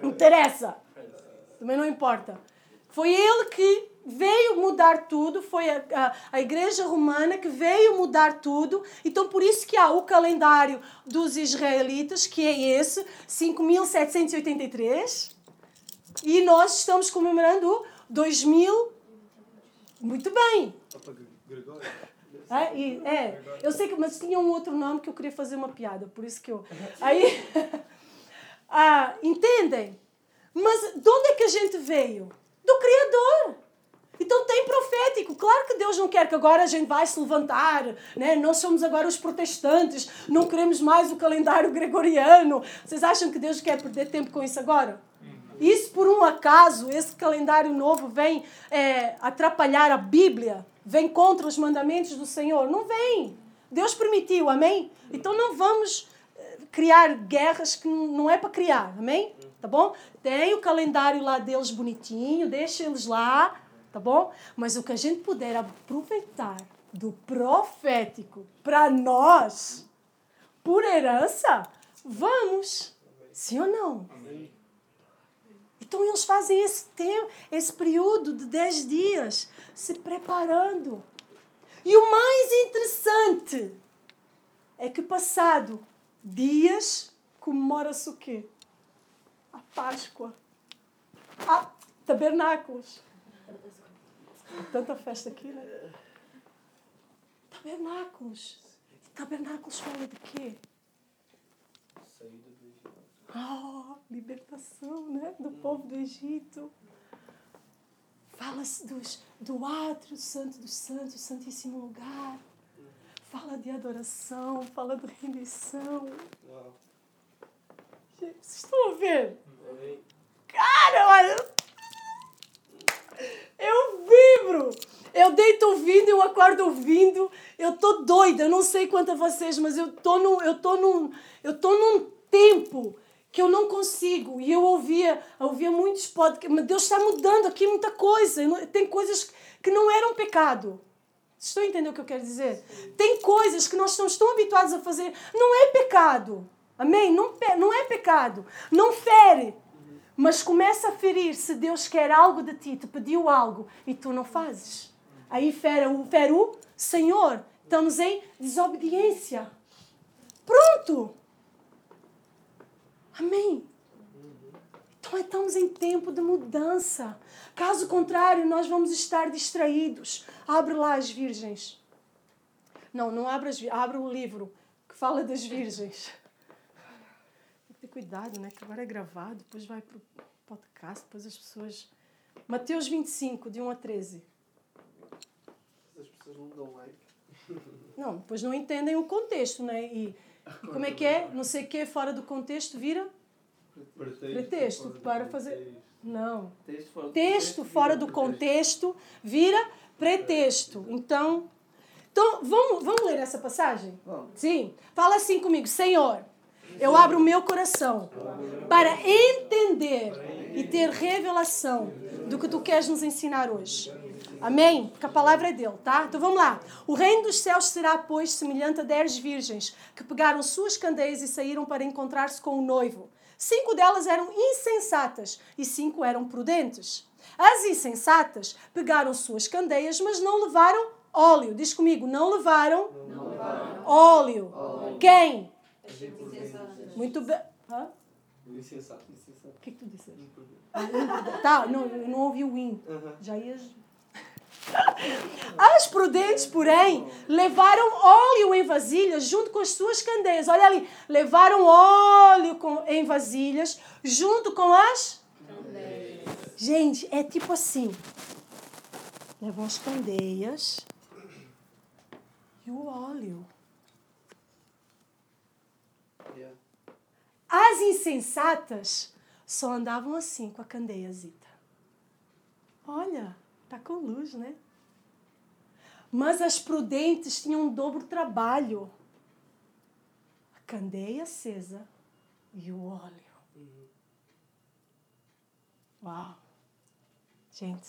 não interessa, também não importa. Foi ele que veio mudar tudo, foi a, a, a Igreja Romana que veio mudar tudo. Então, por isso que há o calendário dos israelitas, que é esse, cinco mil setecentos e oitenta e três... E nós estamos comemorando dois mil. Muito bem. Ah, e, é, eu sei que, mas tinha um outro nome que eu queria fazer uma piada, por isso que eu... Aí, ah, entendem? Mas de onde é que a gente veio? Do Criador. Então tem profético. Claro que Deus não quer que agora a gente vai se levantar, né? Nós somos agora os protestantes, não queremos mais o calendário gregoriano. Vocês acham que Deus quer perder tempo com isso agora? Isso, por um acaso, esse calendário novo vem é, atrapalhar a Bíblia? Vem contra os mandamentos do Senhor? Não vem. Deus permitiu, amém? Então não vamos criar guerras que não é para criar, amém? Tá bom? Tem o calendário lá deles bonitinho, deixa eles lá, tá bom? Mas o que a gente puder aproveitar do profético para nós, por herança, vamos. Sim ou não? Amém. Então eles fazem esse tempo, esse período de dez dias, se preparando. E o mais interessante é que passado dias comemora-se o quê? A Páscoa. Ah, tabernáculos. Tanta festa aqui, né? Tabernáculos. E tabernáculos fala de quê? Saída do Egito. Ah, libertação, né? Do povo do Egito. Fala-se dos, do átrio santo dos santos, santíssimo lugar. Fala de adoração, fala de rendição. Gente, vocês estão a ver? Cara, olha... Eu vibro, eu deito ouvindo, eu acordo ouvindo, eu estou doida, eu não sei quanto a vocês, mas eu estou num, eu estou num, eu estou num tempo que eu não consigo, e eu ouvia, ouvia muitos podcasts, mas Deus está mudando aqui muita coisa, não, tem coisas que não eram pecado, estão a entender o que eu quero dizer? Tem coisas que nós estamos tão habituados a fazer, não é pecado, amém? Não, não é pecado, não fere. Mas começa a ferir se Deus quer algo de ti, te pediu algo e tu não fazes. Aí fere o, fere o Senhor. Estamos em desobediência. Pronto. Amém. Então estamos em tempo de mudança. Caso contrário, nós vamos estar distraídos. Abre lá as virgens. Não, não abre as virgens. Abre o livro que fala das virgens. Cuidado, né? Que agora é gravado, depois vai para o podcast, depois as pessoas... Mateus vinte e cinco, de um a treze. As pessoas não dão like. Não, depois não entendem o contexto, né? E, e como é que é? Não sei o que, fora do contexto, vira? Pretexto. Pretexto para fazer... Não. Texto fora do contexto vira pretexto. Então, então vamos, vamos ler essa passagem? Vamos. Sim. Fala assim comigo, Senhor... Eu abro o meu coração para entender e ter revelação do que Tu queres nos ensinar hoje. Amém? Porque a palavra é dele, tá? Então vamos lá. O reino dos céus será, pois, semelhante a dez virgens que pegaram suas candeias e saíram para encontrar-se com o noivo. Cinco delas eram insensatas e cinco eram prudentes. As insensatas pegaram suas candeias, mas não levaram óleo. Diz comigo, não levaram, não levaram. Óleo. óleo. Quem? Muito bem. Hã? Licençado. O que é que tu disseste? Tá, não, eu não ouvi o in. Uh-huh. Já ias... As prudentes, porém, levaram óleo em vasilhas junto com as suas candeias. Olha ali. Levaram óleo com, em vasilhas junto com as... Candeias. Gente, é tipo assim. Levam as candeias e o óleo. As insensatas só andavam assim, com a candeiazita. Olha, tá com luz, né? Mas as prudentes tinham um dobro trabalho. A candeia acesa e o óleo. Uau! Gente,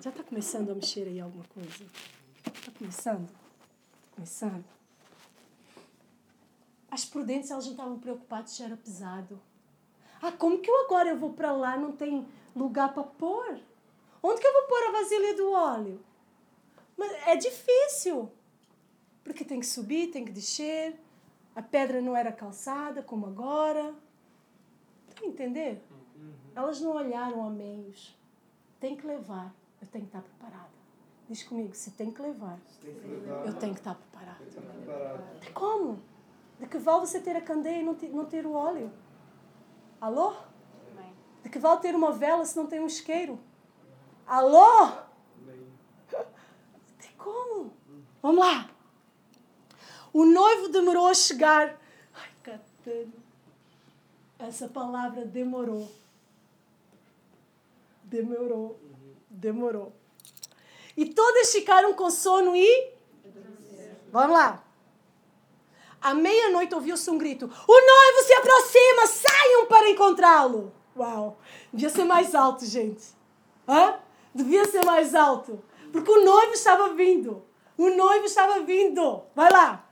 já tá começando a mexer aí alguma coisa? Tá começando? Começando? As prudentes, elas não estavam preocupadas, já era pesado. Ah, como que eu agora eu vou para lá, não tem lugar para pôr? Onde que eu vou pôr a vasilha do óleo? Mas é difícil, porque tem que subir, tem que descer, a pedra não era calçada, como agora. Estão a entender? Elas não olharam a meios. Tem que levar, eu tenho que estar preparada. Diz comigo, se tem que levar, tem que levar. Eu tenho que estar preparada. Tem que estar preparada. Como? De que vale você ter a candeia e não ter, não ter o óleo? Alô? Amém. De que vale ter uma vela se não tem um isqueiro? Alô? Amém. Não tem como. Vamos lá. O noivo demorou a chegar. Ai, Catana. Essa palavra demorou. Demorou. Demorou. E todas ficaram com sono e... Vamos lá. À meia-noite ouviu-se um grito. O noivo se aproxima, saiam para encontrá-lo. Uau, devia ser mais alto, gente. Hã? Devia ser mais alto. Porque o noivo estava vindo. O noivo estava vindo. Vai lá.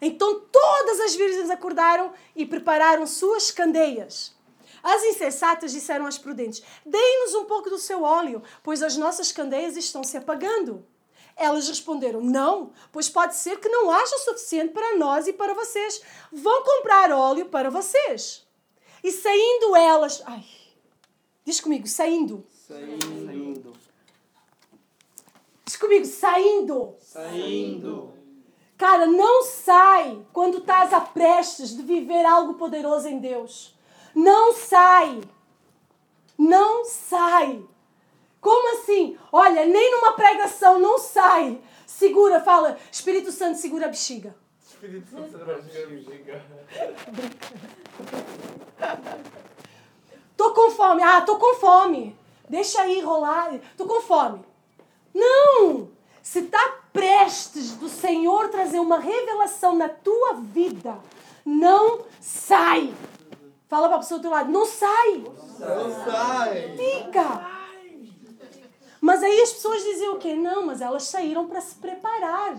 Então todas as virgens acordaram e prepararam suas candeias. As insensatas disseram às prudentes, deem-nos um pouco do seu óleo, pois as nossas candeias estão se apagando. Elas responderam, não, pois pode ser que não haja o suficiente para nós e para vocês. Vão comprar óleo para vocês. E saindo elas... Ai, diz comigo, saindo. Saindo. Diz comigo, saindo. Saindo. Cara, não sai quando estás a prestes de viver algo poderoso em Deus. Não sai. Não sai. Como assim? Olha, nem numa pregação não sai. Segura, fala, Espírito Santo, segura a bexiga. Espírito Santo, segura a bexiga. Tô com fome. Ah, tô com fome. Deixa aí rolar. Tô com fome. Não! Se tá prestes do Senhor trazer uma revelação na tua vida, não sai. Fala para a pessoa do teu lado, não sai. Não sai. Fica. Mas aí as pessoas diziam o quê? Não, mas elas saíram para se preparar.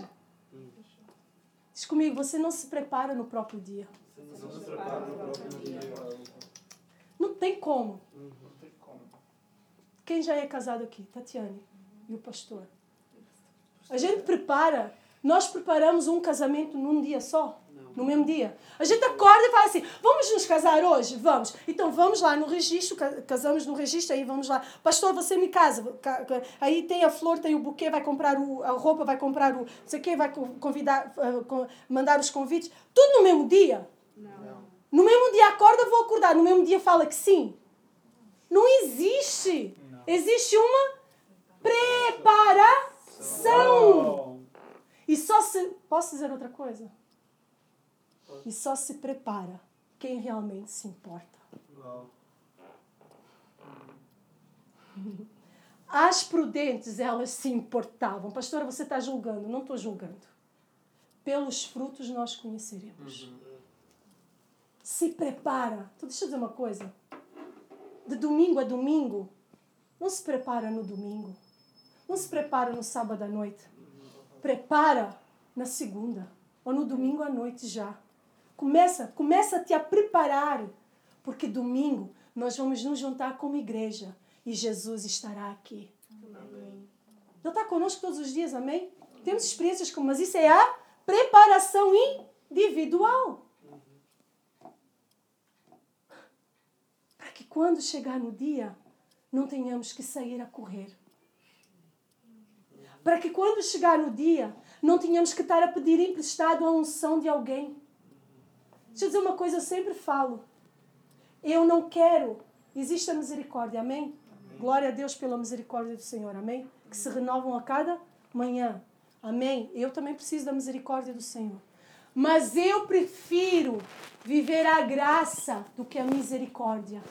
Diz comigo, você não se prepara no próprio dia. Não se prepara no próprio dia. Não tem como. Quem já é casado aqui? Tatiane e o pastor. A gente prepara. Nós preparamos um casamento num dia só. No mesmo dia. A gente acorda e fala assim, vamos nos casar hoje? Vamos. Então vamos lá no registro, casamos no registro, aí vamos lá. Pastor, você me casa. Aí tem a flor, tem o buquê, vai comprar o, a roupa, vai comprar o não sei o quê, vai convidar, mandar os convites. Tudo no mesmo dia? Não. No mesmo dia acorda, vou acordar. No mesmo dia fala que sim. Não existe. Não. Existe uma preparação. E só se... Posso dizer outra coisa? E só se prepara quem realmente se importa. Não. As prudentes, elas se importavam. Pastora, você está julgando. Não estou julgando. Pelos frutos nós conheceremos. Uhum. Se prepara. Então, deixa eu dizer uma coisa. De domingo a domingo, não se prepara no domingo. Não se prepara no sábado à noite. Prepara na segunda ou no domingo à noite já. Começa, começa a te a preparar, porque domingo nós vamos nos juntar como igreja e Jesus estará aqui. Amém. Ele está connosco todos os dias, amém? Temos experiências como, mas isso é a preparação individual. Uhum. Para que quando chegar no dia, não tenhamos que sair a correr. Para que quando chegar no dia, não tenhamos que estar a pedir emprestado a unção de alguém. Deixa eu dizer uma coisa, eu sempre falo. Eu não quero... Existe a misericórdia, amém? Amém? Glória a Deus pela misericórdia do Senhor, amém? Que se renovam a cada manhã, amém? Eu também preciso da misericórdia do Senhor. Mas eu prefiro viver a graça do que a misericórdia.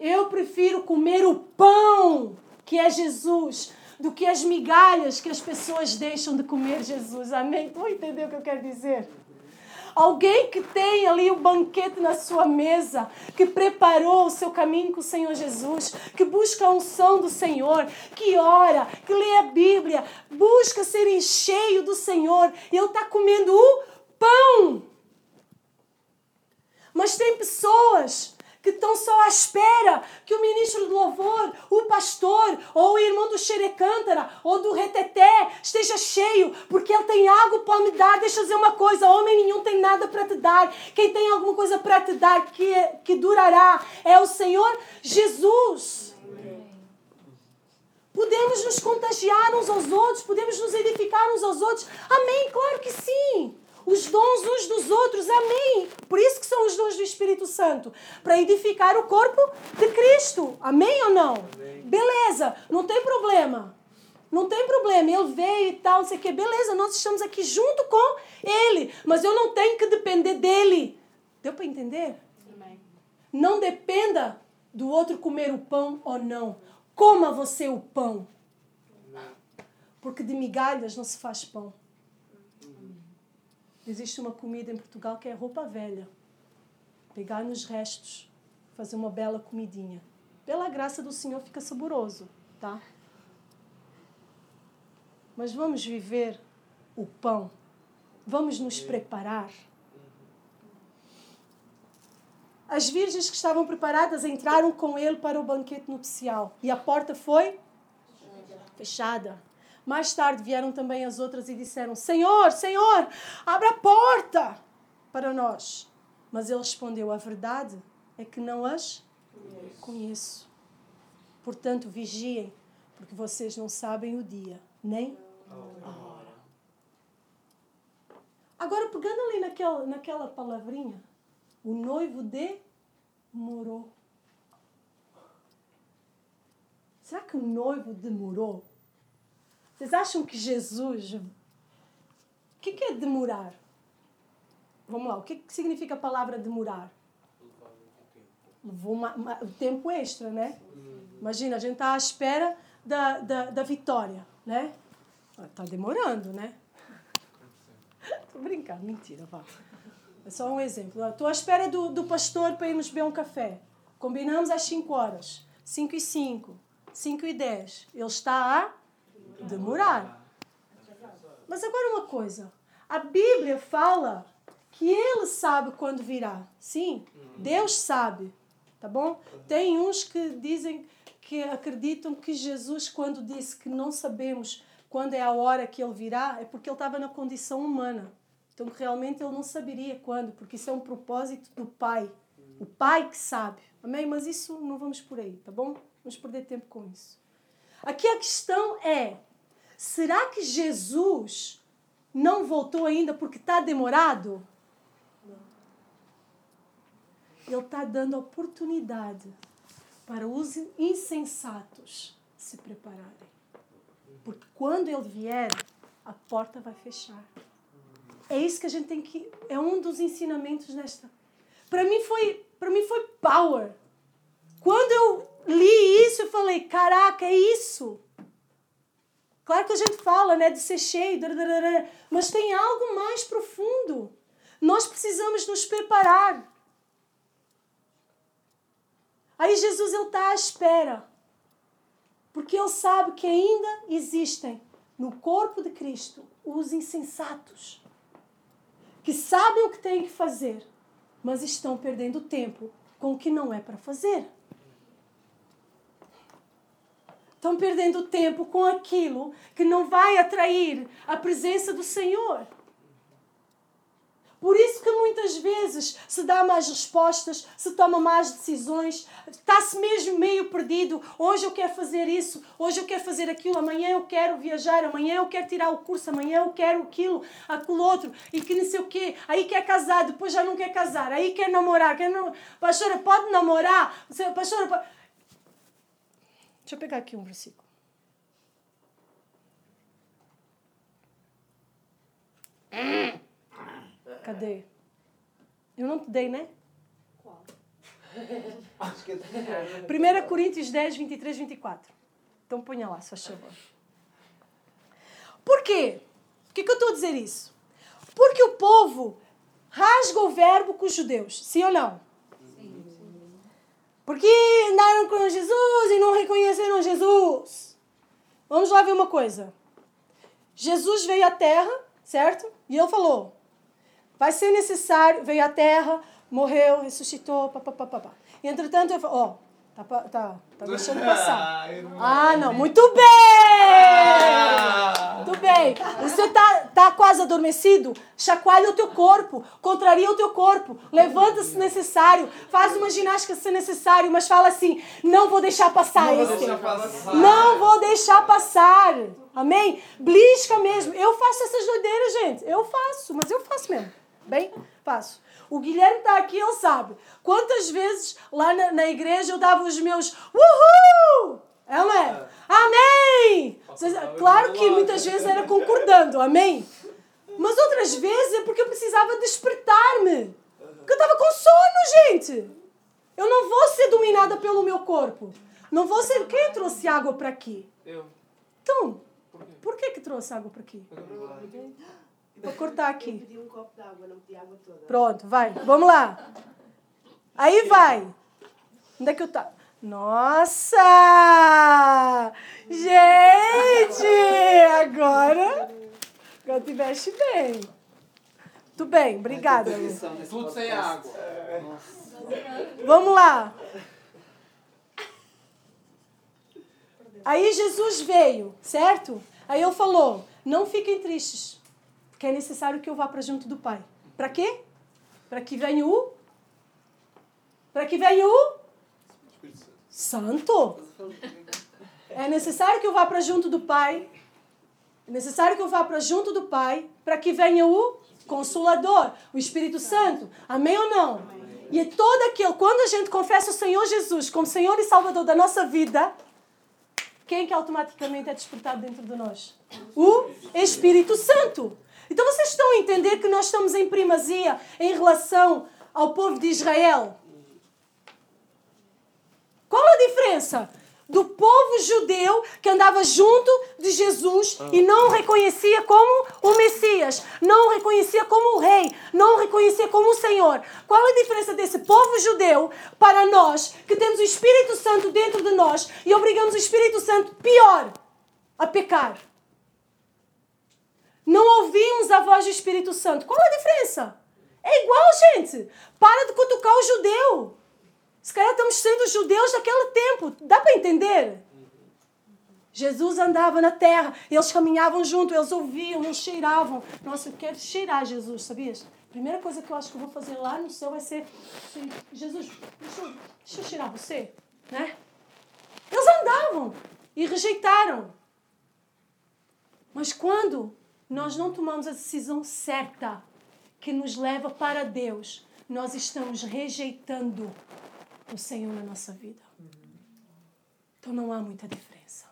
Eu prefiro comer o pão que é Jesus do que as migalhas que as pessoas deixam de comer Jesus, amém? Tu entendeu o que eu quero dizer? Alguém que tem ali o banquete na sua mesa, que preparou o seu caminho com o Senhor Jesus, que busca a unção do Senhor, que ora, que lê a Bíblia, busca ser cheio do Senhor, e ele está comendo o pão. Mas tem pessoas que estão só à espera que o ministro do louvor, o pastor, ou o irmão do xerecântara, ou do reteté, esteja cheio, porque ele tem algo para me dar. Deixa eu dizer uma coisa, homem nenhum tem nada para te dar. Quem tem alguma coisa para te dar que, que durará é o Senhor Jesus. Amém. Podemos nos contagiar uns aos outros, podemos nos edificar uns aos outros. Amém, claro que sim. Os dons uns dos outros, amém. Por isso que são os dons do Espírito Santo. Para edificar o corpo de Cristo. Amém ou não? Amém. Beleza, não tem problema. Não tem problema, ele veio e tal, não sei o quê. Beleza, nós estamos aqui junto com ele. Mas eu não tenho que depender dele. Deu para entender? Amém. Não dependa do outro comer o pão ou não. Coma você o pão. Porque de migalhas não se faz pão. Existe uma comida em Portugal que é roupa velha. Pegar nos restos, fazer uma bela comidinha. Pela graça do Senhor fica saboroso, tá? Mas vamos viver o pão. Vamos nos preparar. As virgens que estavam preparadas entraram com ele para o banquete nupcial. E a porta foi fechada. Mais tarde vieram também as outras e disseram: Senhor, Senhor, abra a porta para nós. Mas ele respondeu: a verdade é que não as conheço. conheço. Portanto, vigiem, porque vocês não sabem o dia, nem a hora. Agora, pegando ali naquela, naquela palavrinha, o noivo demorou. Será que o noivo demorou? Vocês acham que Jesus... O que é demorar? Vamos lá, o que significa a palavra demorar? Levou uma, uma, o tempo extra, né? Imagina, a gente está à espera da, da, da vitória, né? Está demorando, né? Estou brincando, mentira, vá. É só um exemplo. Estou à espera do, do pastor para irmos beber um café. Combinamos às cinco horas. cinco e cinco, cinco e dez. Ele está a demorar. Mas agora uma coisa. A Bíblia fala que ele sabe quando virá. Sim, Deus sabe. Tá bom? Tem uns que dizem que acreditam que Jesus, quando disse que não sabemos quando é a hora que ele virá, é porque ele estava na condição humana. Então, realmente, ele não saberia quando, porque isso é um propósito do Pai. O Pai que sabe. Amém? Mas isso não vamos por aí, tá bom? Vamos perder tempo com isso. Aqui a questão é, será que Jesus não voltou ainda porque está demorado? Ele está dando oportunidade para os insensatos se prepararem. Porque quando ele vier, a porta vai fechar. É isso que a gente tem que... É um dos ensinamentos nesta... Para mim foi, para mim foi power. Quando eu li isso, eu falei, caraca, é isso. Claro que a gente fala, né, de ser cheio, mas tem algo mais profundo. Nós precisamos nos preparar. Aí Jesus, ele está à espera. Porque ele sabe que ainda existem no corpo de Cristo os insensatos. Que sabem o que têm que fazer, mas estão perdendo tempo com o que não é para fazer. Estão perdendo tempo com aquilo que não vai atrair a presença do Senhor. Por isso que muitas vezes se dá mais respostas, se toma mais decisões, está-se mesmo meio perdido. Hoje eu quero fazer isso, hoje eu quero fazer aquilo, amanhã eu quero viajar, amanhã eu quero tirar o curso, amanhã eu quero aquilo, aquilo outro, e que não sei o quê. Aí quer casar, depois já não quer casar, aí quer namorar, quer namorar. Pastora, pode namorar? Pastora, pode... Deixa eu pegar aqui um versículo. Cadê? Eu não te dei, né? Qual? primeira Coríntios dez, vinte e três, vinte e quatro. Então ponha lá, se faz favor. Por quê? Por que, que eu estou a dizer isso? Porque o povo rasga o verbo com os judeus. Sim ou não? Sim. Porque andaram com Jesus e não reconheceram Jesus. Vamos lá ver uma coisa. Jesus veio à terra, certo? E ele falou... Vai ser necessário, veio à terra, morreu, ressuscitou, papapá. Entretanto, eu falo, ó, oh, tá, tá, tá deixando passar. Ah, não, muito bem! Muito bem. Você tá, tá quase adormecido? Chacoalha o teu corpo, contraria o teu corpo, levanta-se se necessário, faz uma ginástica se necessário, mas fala assim, não vou deixar passar não esse tempo. Não vou deixar passar. Amém? Blisca mesmo. Eu faço essas doideiras, gente. Eu faço, mas eu faço mesmo. Bem, passo. O Guilherme está aqui, ele sabe. Quantas vezes lá na, na igreja eu dava os meus uhul! É, não é? Amém! Claro que muitas vezes era concordando, amém? Mas outras vezes é porque eu precisava despertar-me. Porque eu estava com sono, gente. Eu não vou ser dominada pelo meu corpo. Não vou ser... Quem trouxe água para aqui? Eu. Então, por que que trouxe água para aqui? Vou cortar aqui. Eu pedi um copo de água, não pedi água toda. Pronto, vai. Vamos lá. Aí vai. Onde é que eu tá? Nossa! Gente! Agora... Agora te mexe bem. Tudo bem, obrigada. Tudo sem água. Vamos lá. Aí Jesus veio, certo? Aí eu falou, não fiquem tristes, porque é necessário que eu vá para junto do Pai. Para quê? Para que venha o... Para que venha o... Santo. É necessário que eu vá para junto do Pai. É necessário que eu vá para junto do Pai para que venha o Consolador, o Espírito Santo. Amém ou não? Amém. E é todo aquilo, quando a gente confessa o Senhor Jesus como Senhor e Salvador da nossa vida, quem que automaticamente é despertado dentro de nós? O Espírito Santo. Então vocês estão a entender que nós estamos em primazia em relação ao povo de Israel? Qual a diferença do povo judeu que andava junto de Jesus e não o reconhecia como o Messias, não o reconhecia como o Rei, não o reconhecia como o Senhor? Qual a diferença desse povo judeu para nós, que temos o Espírito Santo dentro de nós e obrigamos o Espírito Santo, pior, a pecar? Não ouvimos a voz do Espírito Santo. Qual a diferença? É igual, gente. Para de cutucar o judeu. Se calhar estamos sendo judeus daquele tempo. Dá para entender? Jesus andava na terra. Eles caminhavam junto. Eles ouviam, não cheiravam. Nossa, eu quero cheirar Jesus, sabias? A primeira coisa que eu acho que eu vou fazer lá no céu vai ser... Jesus, deixa eu, deixa eu cheirar você. Né? Eles andavam e rejeitaram. Mas quando nós não tomamos a decisão certa que nos leva para Deus, nós estamos rejeitando o Senhor na nossa vida. Então não há muita diferença.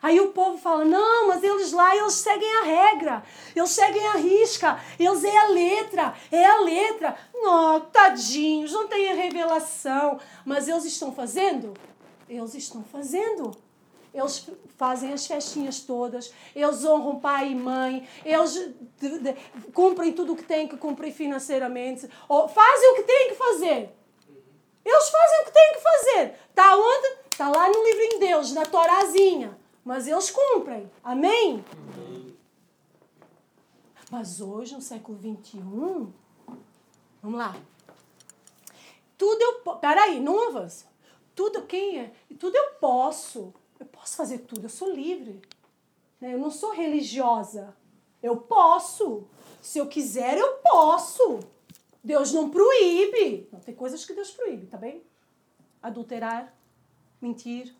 Aí o povo fala, não, mas eles lá, eles seguem a regra, eles seguem a risca, eles é a letra, é a letra. Não, tadinhos, não tem a revelação. Mas eles estão fazendo? Eles estão fazendo. Eles fazem as festinhas todas, eles honram pai e mãe, eles cumprem tudo o que têm que cumprir financeiramente, ou fazem o que têm que fazer. Eles fazem o que têm que fazer. Está onde? Está lá no livrinho deles, na Torazinha. Mas eles cumprem. Amém? Amém. Mas hoje, no século vinte e um, vamos lá. Tudo eu posso... Espera aí, não avança. Tudo quem é? Tudo eu posso... Eu posso fazer tudo, eu sou livre. Eu não sou religiosa. Eu posso. Se eu quiser, eu posso. Deus não proíbe. Não, tem coisas que Deus proíbe, tá bem? Adulterar, mentir,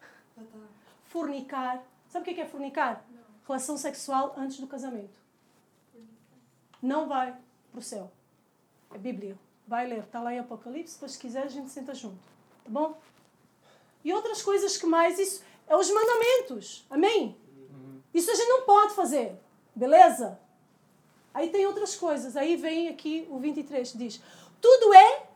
fornicar. Sabe o que é fornicar? Não. Relação sexual antes do casamento. Não vai pro céu. É Bíblia. Vai ler. Tá lá em Apocalipse. Depois, se quiser, a gente senta junto. Tá bom? E outras coisas que mais isso... É os mandamentos. Amém? Uhum. Isso a gente não pode fazer. Beleza? Aí tem outras coisas. Aí vem aqui o vinte e três, diz... Tudo é...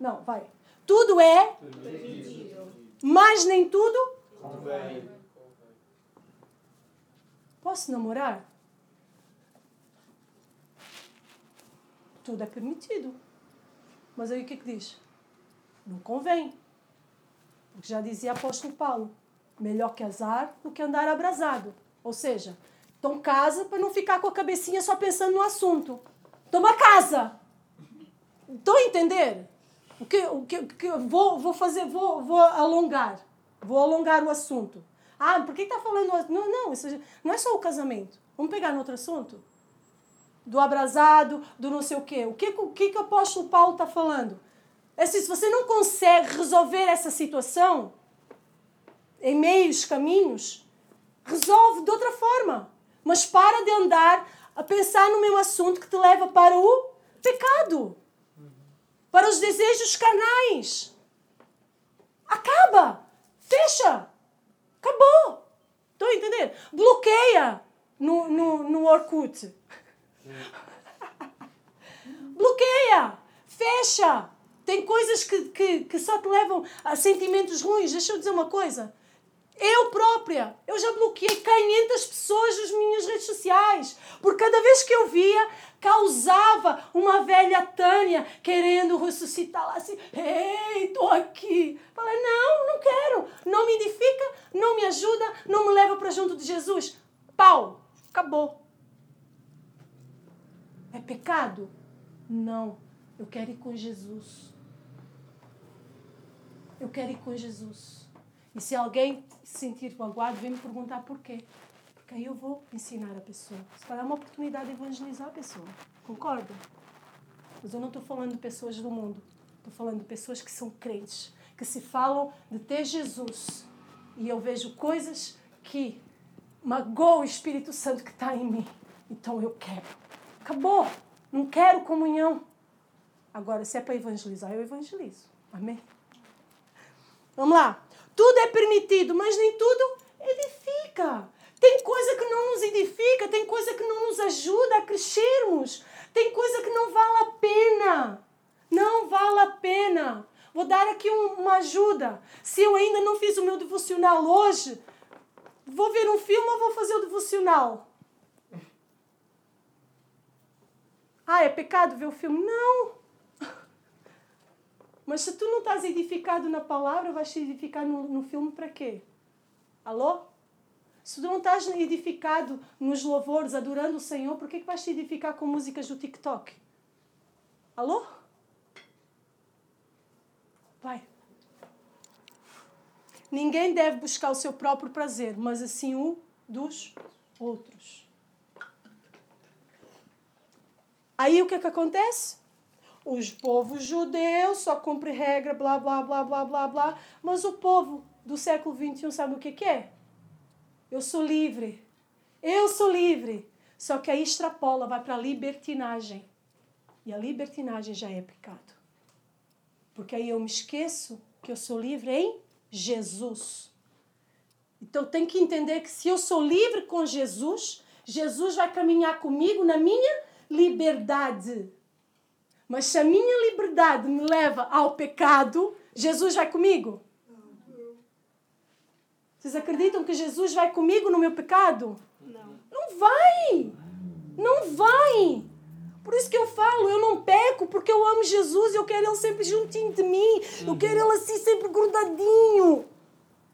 Não, vai. Tudo é... Permitido. Mas nem tudo... Convém. Posso namorar? Tudo é permitido. Mas aí o que é que diz? Não convém. Porque já dizia apóstolo Paulo, melhor casar do que andar abrasado. Ou seja, então casa para não ficar com a cabecinha só pensando no assunto. Toma casa! Estão a entender? O que, o que, que vou, vou fazer, vou, vou alongar. Vou alongar o assunto. Ah, por que está falando... Não, não, isso não é só o casamento. Vamos pegar no outro assunto? Do abrasado, do não sei o quê. O que o, que, que o apóstolo Paulo está falando? É assim, se você não consegue resolver essa situação, em meios, caminhos, resolve de outra forma. Mas para de andar a pensar no mesmo assunto que te leva para o pecado. Para os desejos carnais. Acaba. Fecha. Acabou. Estão a entender? Bloqueia no, no, no Orkut. Bloqueia. Fecha. Tem coisas que, que, que só te levam a sentimentos ruins. Deixa eu dizer uma coisa. Eu própria, eu já bloqueei quinhentas pessoas nas minhas redes sociais. Porque cada vez que eu via, causava uma velha Tânia querendo ressuscitar lá assim. Ei, estou aqui. Falei, não, não quero. Não me edifica, não me ajuda, não me leva para junto de Jesus. Pau, acabou. É pecado? Não. Eu quero ir com Jesus. Eu quero ir com Jesus. E se alguém se sentir magoado, vem me perguntar por quê. Porque aí eu vou ensinar a pessoa. Isso vai dar uma oportunidade de evangelizar a pessoa. Concorda? Mas eu não estou falando de pessoas do mundo. Estou falando de pessoas que são crentes. Que se falam de ter Jesus. E eu vejo coisas que magoam o Espírito Santo que está em mim. Então eu quero. Acabou. Não quero comunhão. Agora, se é para evangelizar, eu evangelizo. Amém? Vamos lá. Tudo é permitido, mas nem tudo edifica. Tem coisa que não nos edifica, tem coisa que não nos ajuda a crescermos. Tem coisa que não vale a pena. Não vale a pena. Vou dar aqui um, uma ajuda. Se eu ainda não fiz o meu devocional hoje, vou ver um filme ou vou fazer o devocional? Ah, é pecado ver o filme? Não. Mas se tu não estás edificado na palavra, vais te edificar no, no filme para quê? Alô? Se tu não estás edificado nos louvores, adorando o Senhor, por que vais te edificar com músicas do TikTok? Alô? Vai. Ninguém deve buscar o seu próprio prazer, mas assim o dos outros. Aí o que é que acontece? Os povos judeus só cumpre regra, blá, blá, blá, blá, blá, blá. Mas o povo do século vinte e um sabe o que, que é? Eu sou livre. Eu sou livre. Só que aí extrapola, vai para a libertinagem. E a libertinagem já é pecado. Porque aí eu me esqueço que eu sou livre em Jesus. Então tem que entender que se eu sou livre com Jesus, Jesus vai caminhar comigo na minha liberdade. Mas se a minha liberdade me leva ao pecado, Jesus vai comigo? Não. Vocês acreditam que Jesus vai comigo no meu pecado? Não. Não vai! Não vai! Por isso que eu falo, eu não peco, porque eu amo Jesus e eu quero Ele sempre juntinho de mim. Uhum. Eu quero Ele assim, sempre grudadinho.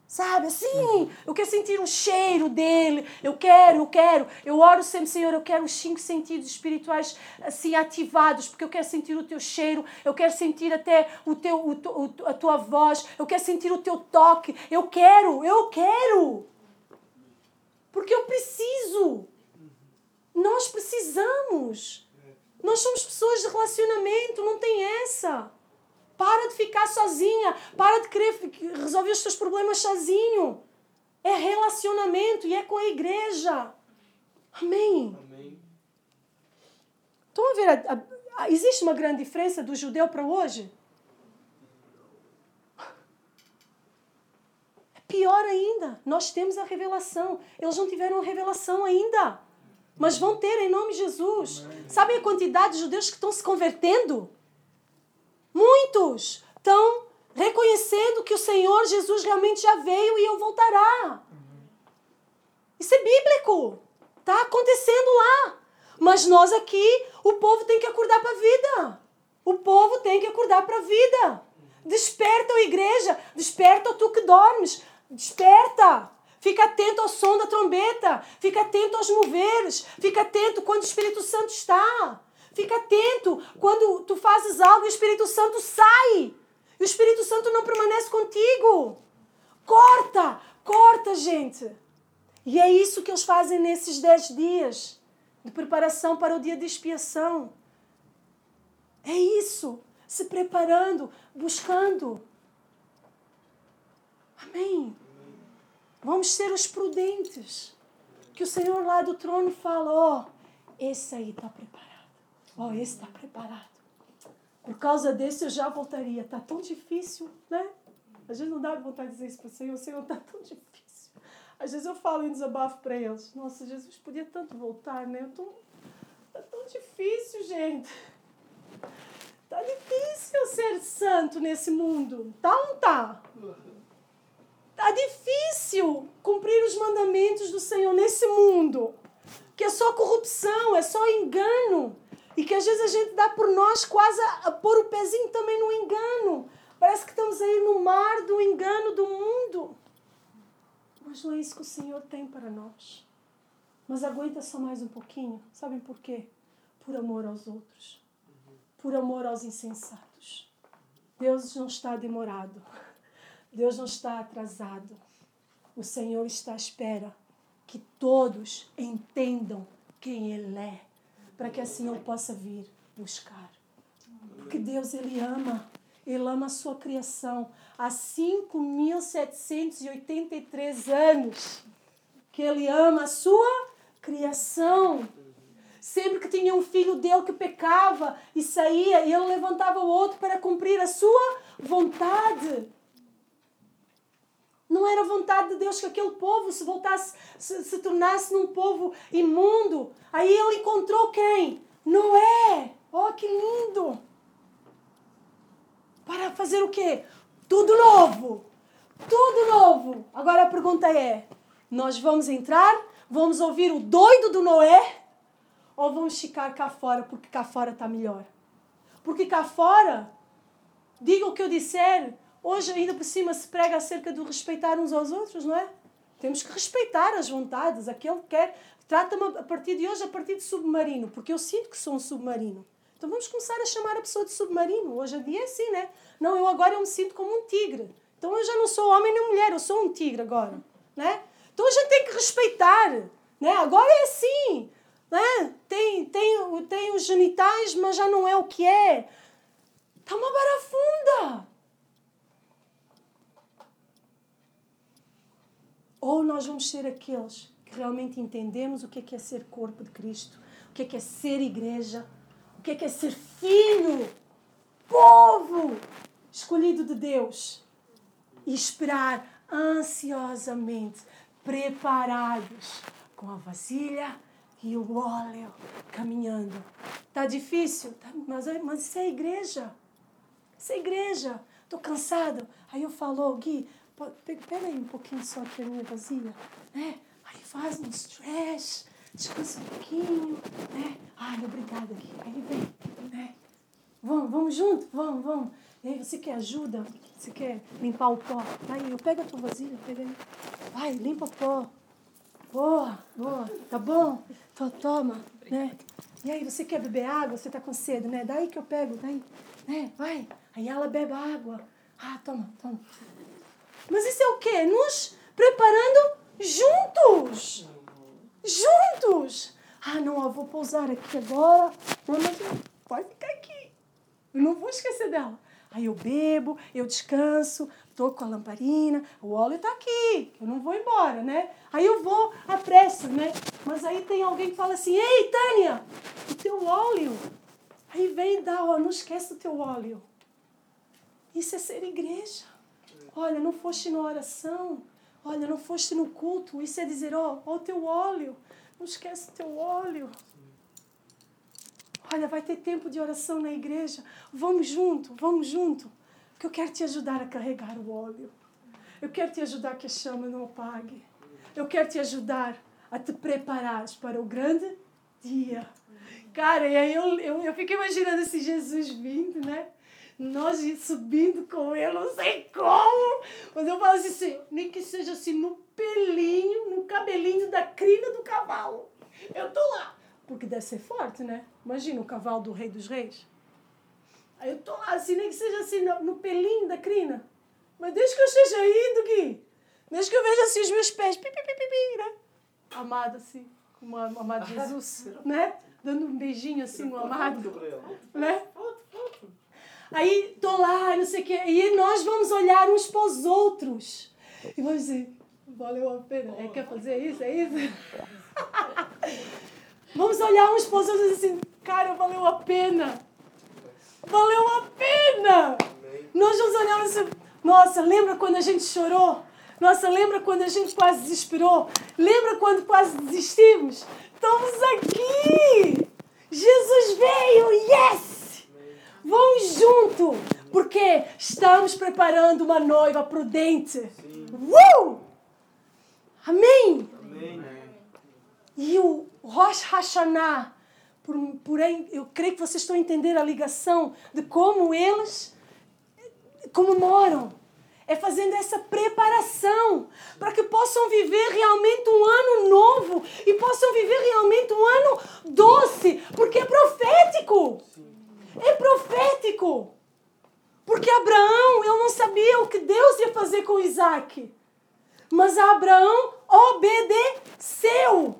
Sabe, assim, eu quero sentir o cheiro dele, eu quero, eu quero. Eu oro sempre, Senhor, eu quero os cinco sentidos espirituais assim ativados, porque eu quero sentir o teu cheiro, eu quero sentir até o teu, o, o, a tua voz, eu quero sentir o teu toque, eu quero, eu quero. Porque eu preciso. Nós precisamos. Nós somos pessoas de relacionamento, não tem essa. Para de ficar sozinha. Para de querer resolver os seus problemas sozinho. É relacionamento e é com a igreja. Amém? Amém. Estão a ver? A, a, a, existe uma grande diferença do judeu para hoje? É pior ainda. Nós temos a revelação. Eles não tiveram a revelação ainda. Mas vão ter em nome de Jesus. Amém. Sabem a quantidade de judeus que estão se convertendo? Muitos estão reconhecendo que o Senhor Jesus realmente já veio e eu voltará. Isso é bíblico. Está acontecendo lá. Mas nós aqui, o povo tem que acordar para a vida. O povo tem que acordar para a vida. Desperta, ó igreja. Desperta, ó tu que dormes. Desperta. Fica atento ao som da trombeta. Fica atento aos moveres. Fica atento quando o Espírito Santo está. Fica atento quando tu fazes algo e o Espírito Santo sai. E o Espírito Santo não permanece contigo. Corta, corta, gente. E é isso que eles fazem nesses dez dias de preparação para o dia de expiação. É isso. Se preparando, buscando. Amém. Vamos ser os prudentes. Que o Senhor lá do trono fala, ó, oh, esse aí está preparado. Ó, oh, esse está preparado. Por causa desse eu já voltaria. Está tão difícil, né? Às vezes não dá vontade de dizer isso para o Senhor. O Senhor está tão difícil. Às vezes eu falo em desabafo para eles. Nossa, Jesus podia tanto voltar, né? Está tô... tão difícil, gente. Está difícil ser santo nesse mundo. Tá ou não tá? Está difícil cumprir os mandamentos do Senhor nesse mundo. Que é só corrupção, é só engano. E que às vezes a gente dá por nós quase a pôr o pezinho também no engano. Parece que estamos aí no mar do engano do mundo. Mas não é isso que o Senhor tem para nós. Mas aguenta só mais um pouquinho. Sabem por quê? por amor aos outros, por amor aos insensatos. Deus não está demorado. Deus não está atrasado. O Senhor está à espera que todos entendam quem Ele é, para que assim Ele possa vir buscar. Porque Deus, Ele ama. Ele ama a sua criação. Há cinco mil setecentos e oitenta e três anos que Ele ama a sua criação. Sempre que tinha um filho dele que pecava e saía, e Ele levantava o outro para cumprir a sua vontade. Não era vontade de Deus que aquele povo se voltasse, se, se tornasse num povo imundo. Aí Ele encontrou quem? Noé. Oh, que lindo! Para fazer o quê? Tudo novo. Tudo novo. Agora a pergunta é, nós vamos entrar, vamos ouvir o doido do Noé ou vamos ficar cá fora porque cá fora está melhor? Porque cá fora, diga o que eu disser, hoje ainda por cima se prega acerca do respeitar uns aos outros, não é? Temos que respeitar as vontades. Aquele que quer, trata-me a partir de hoje, a partir de submarino, porque eu sinto que sou um submarino. Então vamos começar a chamar a pessoa de submarino. Hoje em dia é assim, né? Não, eu agora eu me sinto como um tigre. Então eu já não sou homem nem mulher, eu sou um tigre agora, né? Então a gente tem que respeitar, né? Agora é assim, né? Tem, tem, tem os genitais, mas já não é o que é. Está uma barafunda. Ou nós vamos ser aqueles que realmente entendemos o que é, que é ser corpo de Cristo, o que é, que é ser igreja, o que é, que é ser filho, povo escolhido de Deus? E esperar ansiosamente, preparados, com a vasilha e o óleo, caminhando. Está difícil? Tá, mas, mas isso é igreja. Isso é igreja. Estou cansado. Aí eu falo, oh, Gui, pega aí um pouquinho só aqui a minha vasilha. Né? Aí faz um stretch. Descansa um pouquinho, né? Ai, obrigada, Gui. Aí vem, né? Vamos, vamos junto? Vamos, vamos. E aí, você quer ajuda? Você quer limpar o pó? Tá aí, eu pego a tua vasilha, pega aí. Vai, limpa o pó. Boa, boa. Tá bom? Então, toma, né? E aí, você quer beber água? Você tá com sede, né? Daí que eu pego, daí, né? Vai. Aí ela bebe água. Ah, toma, toma. Mas isso é o quê? Nos preparando juntos. Juntos! Ah, não, eu vou pousar aqui agora. Não, mas pode ficar aqui. Eu não vou esquecer dela. Aí eu bebo, eu descanso, tô com a lamparina, o óleo tá aqui. Eu não vou embora, né? Aí eu vou à pressa, né? Mas aí tem alguém que fala assim, ei, Tânia, o teu óleo. Aí vem e dá, ó, não esquece o teu óleo. Isso é ser igreja. Olha, não foste na oração. Olha, não foste no culto. Isso é dizer, ó, ó o teu óleo. Não esquece o teu óleo. Olha, vai ter tempo de oração na igreja. Vamos junto, vamos junto. Porque eu quero te ajudar a carregar o óleo. Eu quero te ajudar que a chama não apague. Eu quero te ajudar a te preparar para o grande dia. Cara, e aí eu, eu, eu fico imaginando esse Jesus vindo, né? Nós subindo com ele, não sei como, mas eu falo assim, nem que seja assim no pelinho, no cabelinho da crina do cavalo. Eu tô lá, porque deve ser forte, né? Imagina o cavalo do rei dos reis. Aí eu tô lá, assim, nem que seja assim no pelinho da crina. Mas desde que eu esteja indo, Gui, desde que eu veja assim os meus pés, pi, pi, pi, pi, pi, né? Amado assim, como o amado Jesus, né? Dando um beijinho assim no amado, né? Aí estou lá, não sei o quê. E nós vamos olhar uns para os outros. E vamos dizer, valeu a pena. É, quer fazer isso? É isso? Vamos olhar uns para os outros e dizer assim, cara, valeu a pena. Valeu a pena. Amém. Nós vamos olhar e dizer, nossa, lembra quando a gente chorou? Nossa, lembra quando a gente quase desesperou? Lembra quando quase desistimos? Estamos aqui. Jesus veio, yes! Vamos junto, porque estamos preparando uma noiva prudente. Uh! Amém? Amém. E o Rosh Hashanah, por, porém, eu creio que vocês estão a entender a ligação de como eles comemoram. é fazendo essa preparação para que possam viver realmente um ano novo e possam viver realmente um ano doce, porque é profético. É profético. Porque Abraão, eu não sabia o que Deus ia fazer com Isaac. Mas Abraão obedeceu.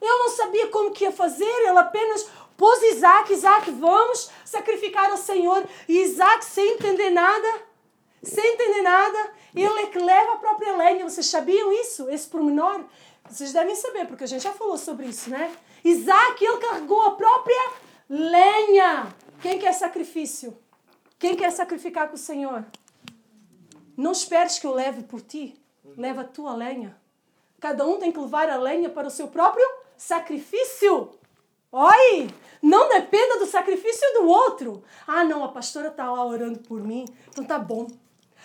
Eu não sabia como que ia fazer, ele apenas pôs Isaac, Isaac, vamos sacrificar ao Senhor. E Isaac, sem entender nada, sem entender nada, ele é que leva a própria lenha. Vocês sabiam isso? Esse pormenor? Vocês devem saber, porque a gente já falou sobre isso, né? Isaac, ele carregou a própria lenha. Quem quer sacrifício? Quem quer sacrificar com o Senhor? Não esperes que eu leve por ti. Leva a tua lenha. Cada um tem que levar a lenha para o seu próprio sacrifício. Oi! Não dependa do sacrifício do outro. Ah, não, a pastora está lá orando por mim. Então tá bom.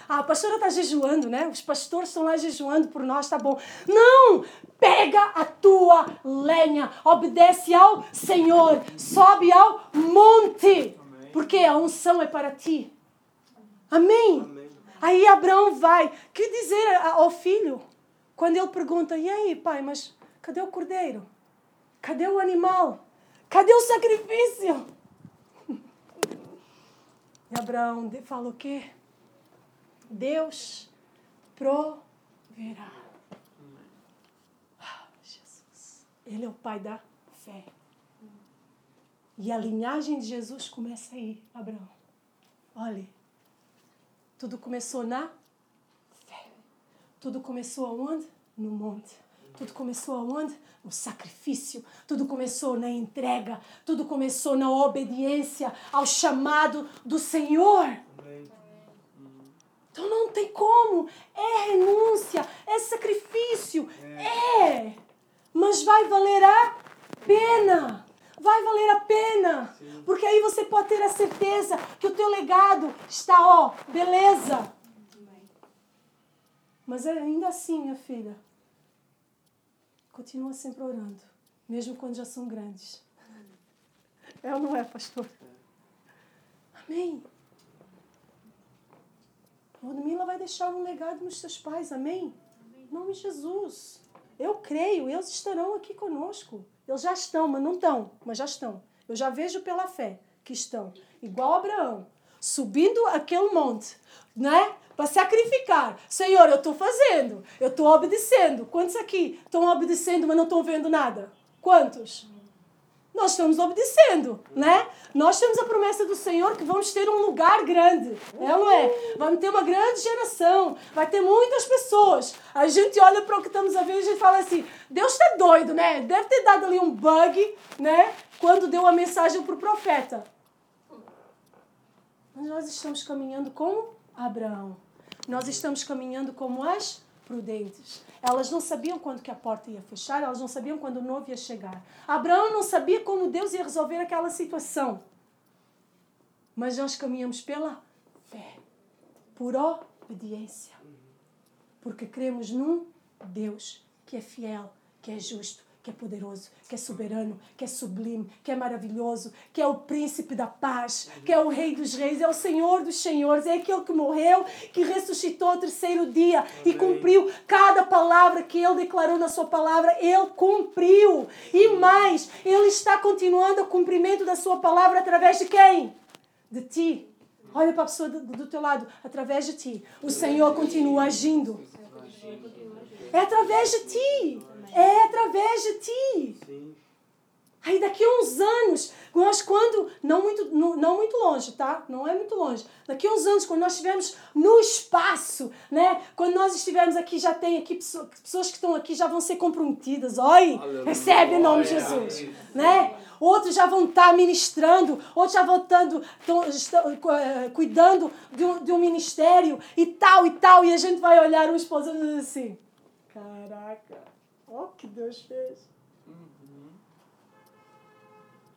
Ah, a pastora está jejuando, né? Os pastores estão lá jejuando por nós, tá bom. Não! Pega a tua lenha. Obedece ao Senhor. Sobe ao monte. Porque a unção é para ti. Amém? Amém. Aí Abraão vai. Que dizer ao filho? Quando ele pergunta, e aí, pai, mas cadê o cordeiro? Cadê o animal? Cadê o sacrifício? E Abraão fala o quê? Deus proverá. Ah, Jesus. Ele é o pai da fé. E a linhagem de Jesus começa aí, Abraão. Olha, tudo começou na fé. Tudo começou aonde? No monte. Tudo começou aonde? No sacrifício. Tudo começou na entrega. Tudo começou na obediência ao chamado do Senhor. Então não tem como. É renúncia, é sacrifício. É. Mas vai valer a pena. Vai valer a pena. Sim. Porque aí você pode ter a certeza que o teu legado está, ó, beleza. Mas ainda assim, minha filha, continua sempre orando, mesmo quando já são grandes. É ou não é, pastor? Amém. Rodemilla vai deixar um legado nos seus pais, amém? Amém. Em nome de Jesus. Eu creio, eles estarão aqui conosco. Eles já estão, mas não estão, mas já estão. Eu já vejo pela fé que estão. Igual Abraão, subindo aquele monte, né? Para sacrificar. Senhor, eu estou fazendo, eu estou obedecendo. Quantos aqui estão obedecendo, mas não estão vendo nada? Quantos? Nós estamos obedecendo, né? Nós temos a promessa do Senhor que vamos ter um lugar grande. É ou não é? Vamos ter uma grande geração. Vai ter muitas pessoas. A gente olha para o que estamos a ver e a gente fala assim, Deus está doido, né? Deve ter dado ali um bug, né? Quando deu a mensagem para o profeta. Mas nós estamos caminhando como Abraão. Nós estamos caminhando como as prudentes. Elas não sabiam quando que a porta ia fechar, elas não sabiam quando o noivo ia chegar. Abraão não sabia como Deus ia resolver aquela situação. Mas nós caminhamos pela fé, por obediência. Porque cremos num Deus que é fiel, que é justo, que é poderoso, que é soberano, que é sublime, que é maravilhoso, que é o príncipe da paz, que é o rei dos reis, é o Senhor dos senhores, é aquele que morreu, que ressuscitou ao terceiro dia. Amém. E cumpriu cada palavra que ele declarou na sua palavra, ele cumpriu. E mais, ele está continuando o cumprimento da sua palavra através de quem? De ti. Olha para a pessoa do, do teu lado, através de ti. O Senhor continua agindo. É através de ti. É através de ti. Sim. Aí daqui a uns anos, nós quando, não muito, não, não muito longe, tá? Não é muito longe. Daqui a uns anos, quando nós estivermos no espaço, né? Quando nós estivermos aqui, já tem aqui pessoas, pessoas que estão aqui já vão ser comprometidas. Oi, recebe em nome de Jesus. Né? Outros já vão estar ministrando, outros já vão estando, estão, estão, uh, cuidando de um, de um ministério e tal e tal. E a gente vai olhar uns para os outros assim. Caraca. Olha o que Deus fez. Uhum.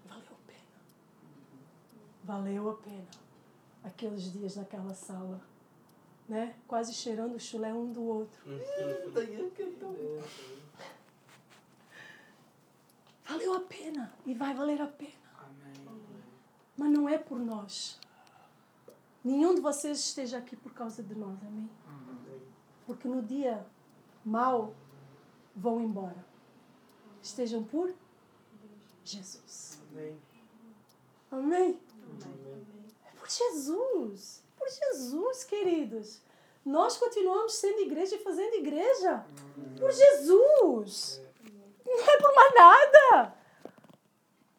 Valeu a pena. Valeu a pena. Aqueles dias naquela sala. Né? Quase cheirando o chulé um do outro. Uhum. Valeu a pena. E vai valer a pena. Amém. Mas não é por nós. nenhum de vocês esteja aqui por causa de nós, amém? Porque no dia mau vão embora. Estejam por Jesus. Amém? Amém? Amém. É por Jesus. É por Jesus, queridos. Nós continuamos sendo igreja e fazendo igreja. Amém. Por Jesus. Amém. Não é por mais nada.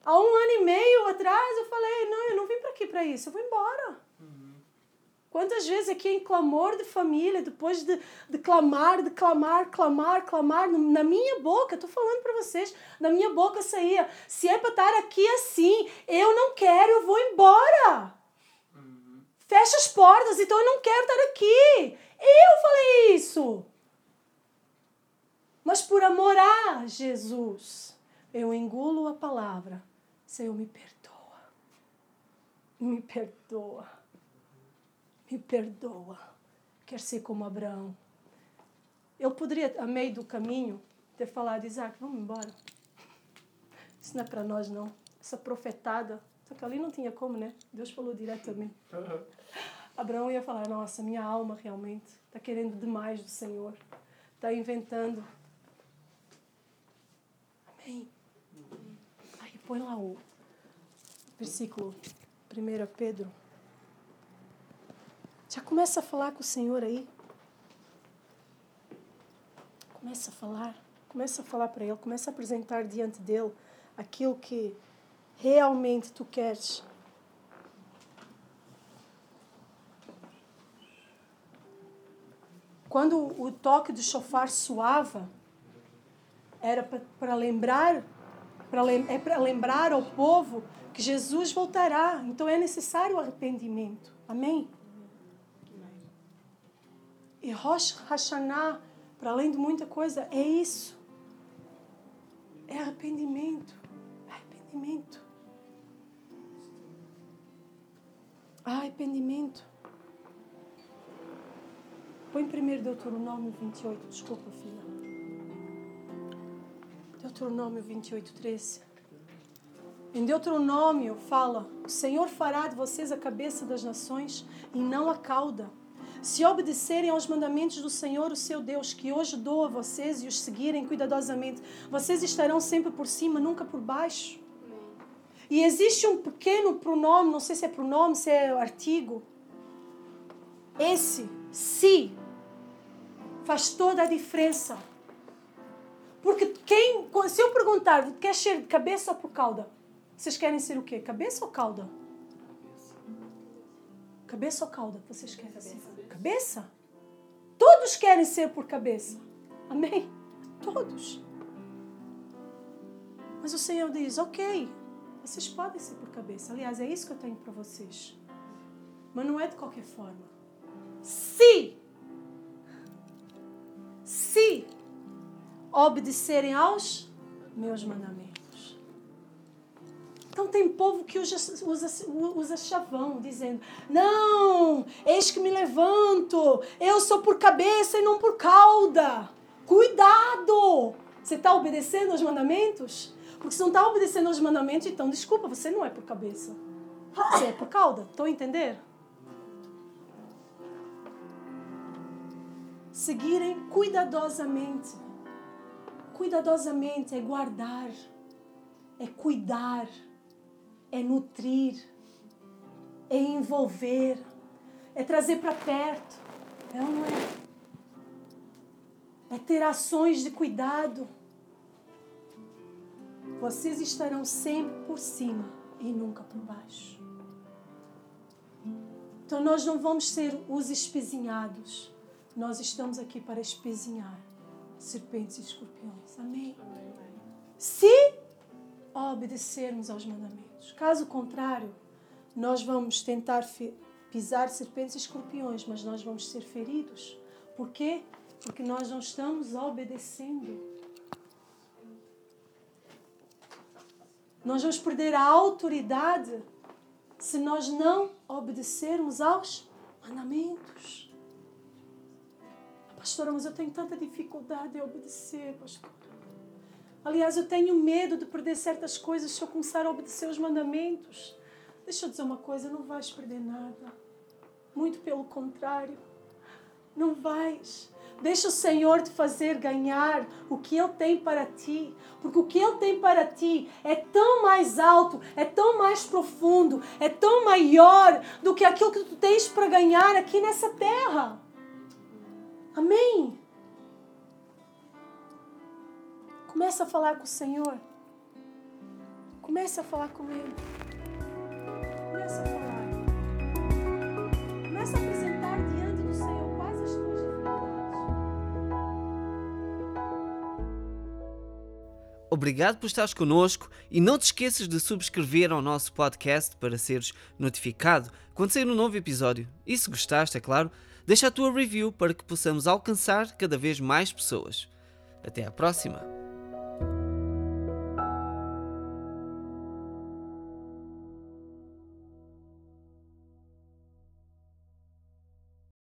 Há um ano e meio atrás eu falei, não, eu não vim para aqui para isso, eu vou embora. Uhum. Quantas vezes aqui em clamor de família, depois de, de clamar, de clamar, clamar, clamar, na minha boca, estou falando para vocês, na minha boca saía, se é para estar aqui assim, eu não quero, eu vou embora. Uhum. Fecha as portas, então eu não quero estar aqui. Eu falei isso. Mas por amor a Jesus, eu engulo a palavra. Senhor, me perdoa, me perdoa, me perdoa. Quer ser como Abraão. Eu poderia, a meio do caminho, ter falado, Isaac, vamos embora. Isso não é para nós, não. Essa profetada, só que ali não tinha como, né? Deus falou diretamente. Uhum. Abraão ia falar, nossa, minha alma realmente está querendo demais do Senhor. Está inventando. Amém. Põe lá o versículo primeiro Pedro. Já começa a falar com o Senhor aí. Começa a falar. Começa a falar para Ele. Começa a apresentar diante dEle aquilo que realmente tu queres. Quando o toque do shofar soava, era para lembrar... É para lembrar ao povo que Jesus voltará. Então é necessário arrependimento. Amém? E Rosh Hashanah, para além de muita coisa, é isso. É arrependimento. Arrependimento. Arrependimento. Põe primeiro Deuteronômio vinte e oito. Desculpa, filha. Deuteronômio vinte e oito, treze. Em Deuteronômio fala, o Senhor fará de vocês a cabeça das nações e não a cauda. Se obedecerem aos mandamentos do Senhor, o seu Deus, que hoje dou a vocês e os seguirem cuidadosamente, vocês estarão sempre por cima, nunca por baixo. E existe um pequeno pronome, não sei se é pronome, se é artigo. Esse, se, faz toda a diferença. Porque quem, se eu perguntar, quer ser de cabeça ou por cauda? Vocês querem ser o quê? Cabeça ou cauda? Cabeça ou cauda? Vocês querem ser? Cabeça? Todos querem ser por cabeça. Amém? Todos. Mas o Senhor diz, ok, vocês podem ser por cabeça. Aliás, é isso que eu tenho para vocês. Mas não é de qualquer forma. Se, se, obedecerem aos meus mandamentos. Então tem povo que usa, usa, usa chavão, dizendo, não, eis que me levanto, eu sou por cabeça e não por cauda. Cuidado! Você está obedecendo aos mandamentos? Porque se não está obedecendo aos mandamentos, então, desculpa, você não é por cabeça. Você é por cauda. Estão a entender? Seguirem cuidadosamente. Cuidadosamente é guardar, é cuidar, é nutrir, é envolver, é trazer para perto, é ou não é? É ter ações de cuidado. Vocês estarão sempre por cima e nunca por baixo. Então nós não vamos ser os espezinhados, nós estamos aqui para espezinhar serpentes e escorpiões. Amém? Amém? Se obedecermos aos mandamentos. Caso contrário, nós vamos tentar fe- pisar serpentes e escorpiões, mas nós vamos ser feridos. Por quê? Porque nós não estamos obedecendo. Nós vamos perder a autoridade se nós não obedecermos aos mandamentos. Pastora, mas eu tenho tanta dificuldade em obedecer, pastora. Aliás, eu tenho medo de perder certas coisas se eu começar a obedecer os mandamentos. Deixa eu dizer uma coisa, não vais perder nada. Muito pelo contrário. Não vais. Deixa o Senhor te fazer ganhar o que Ele tem para ti. Porque o que Ele tem para ti é tão mais alto, é tão mais profundo, é tão maior do que aquilo que tu tens para ganhar aqui nessa terra. Amém? Começa a falar com o Senhor. Começa a falar com Ele. Começa a falar. Começa a apresentar diante do Senhor. Obrigado por estares connosco e não te esqueças de subscrever ao nosso podcast para seres notificado quando sair um novo episódio. E se gostaste, é claro, deixa a tua review para que possamos alcançar cada vez mais pessoas. Até à próxima!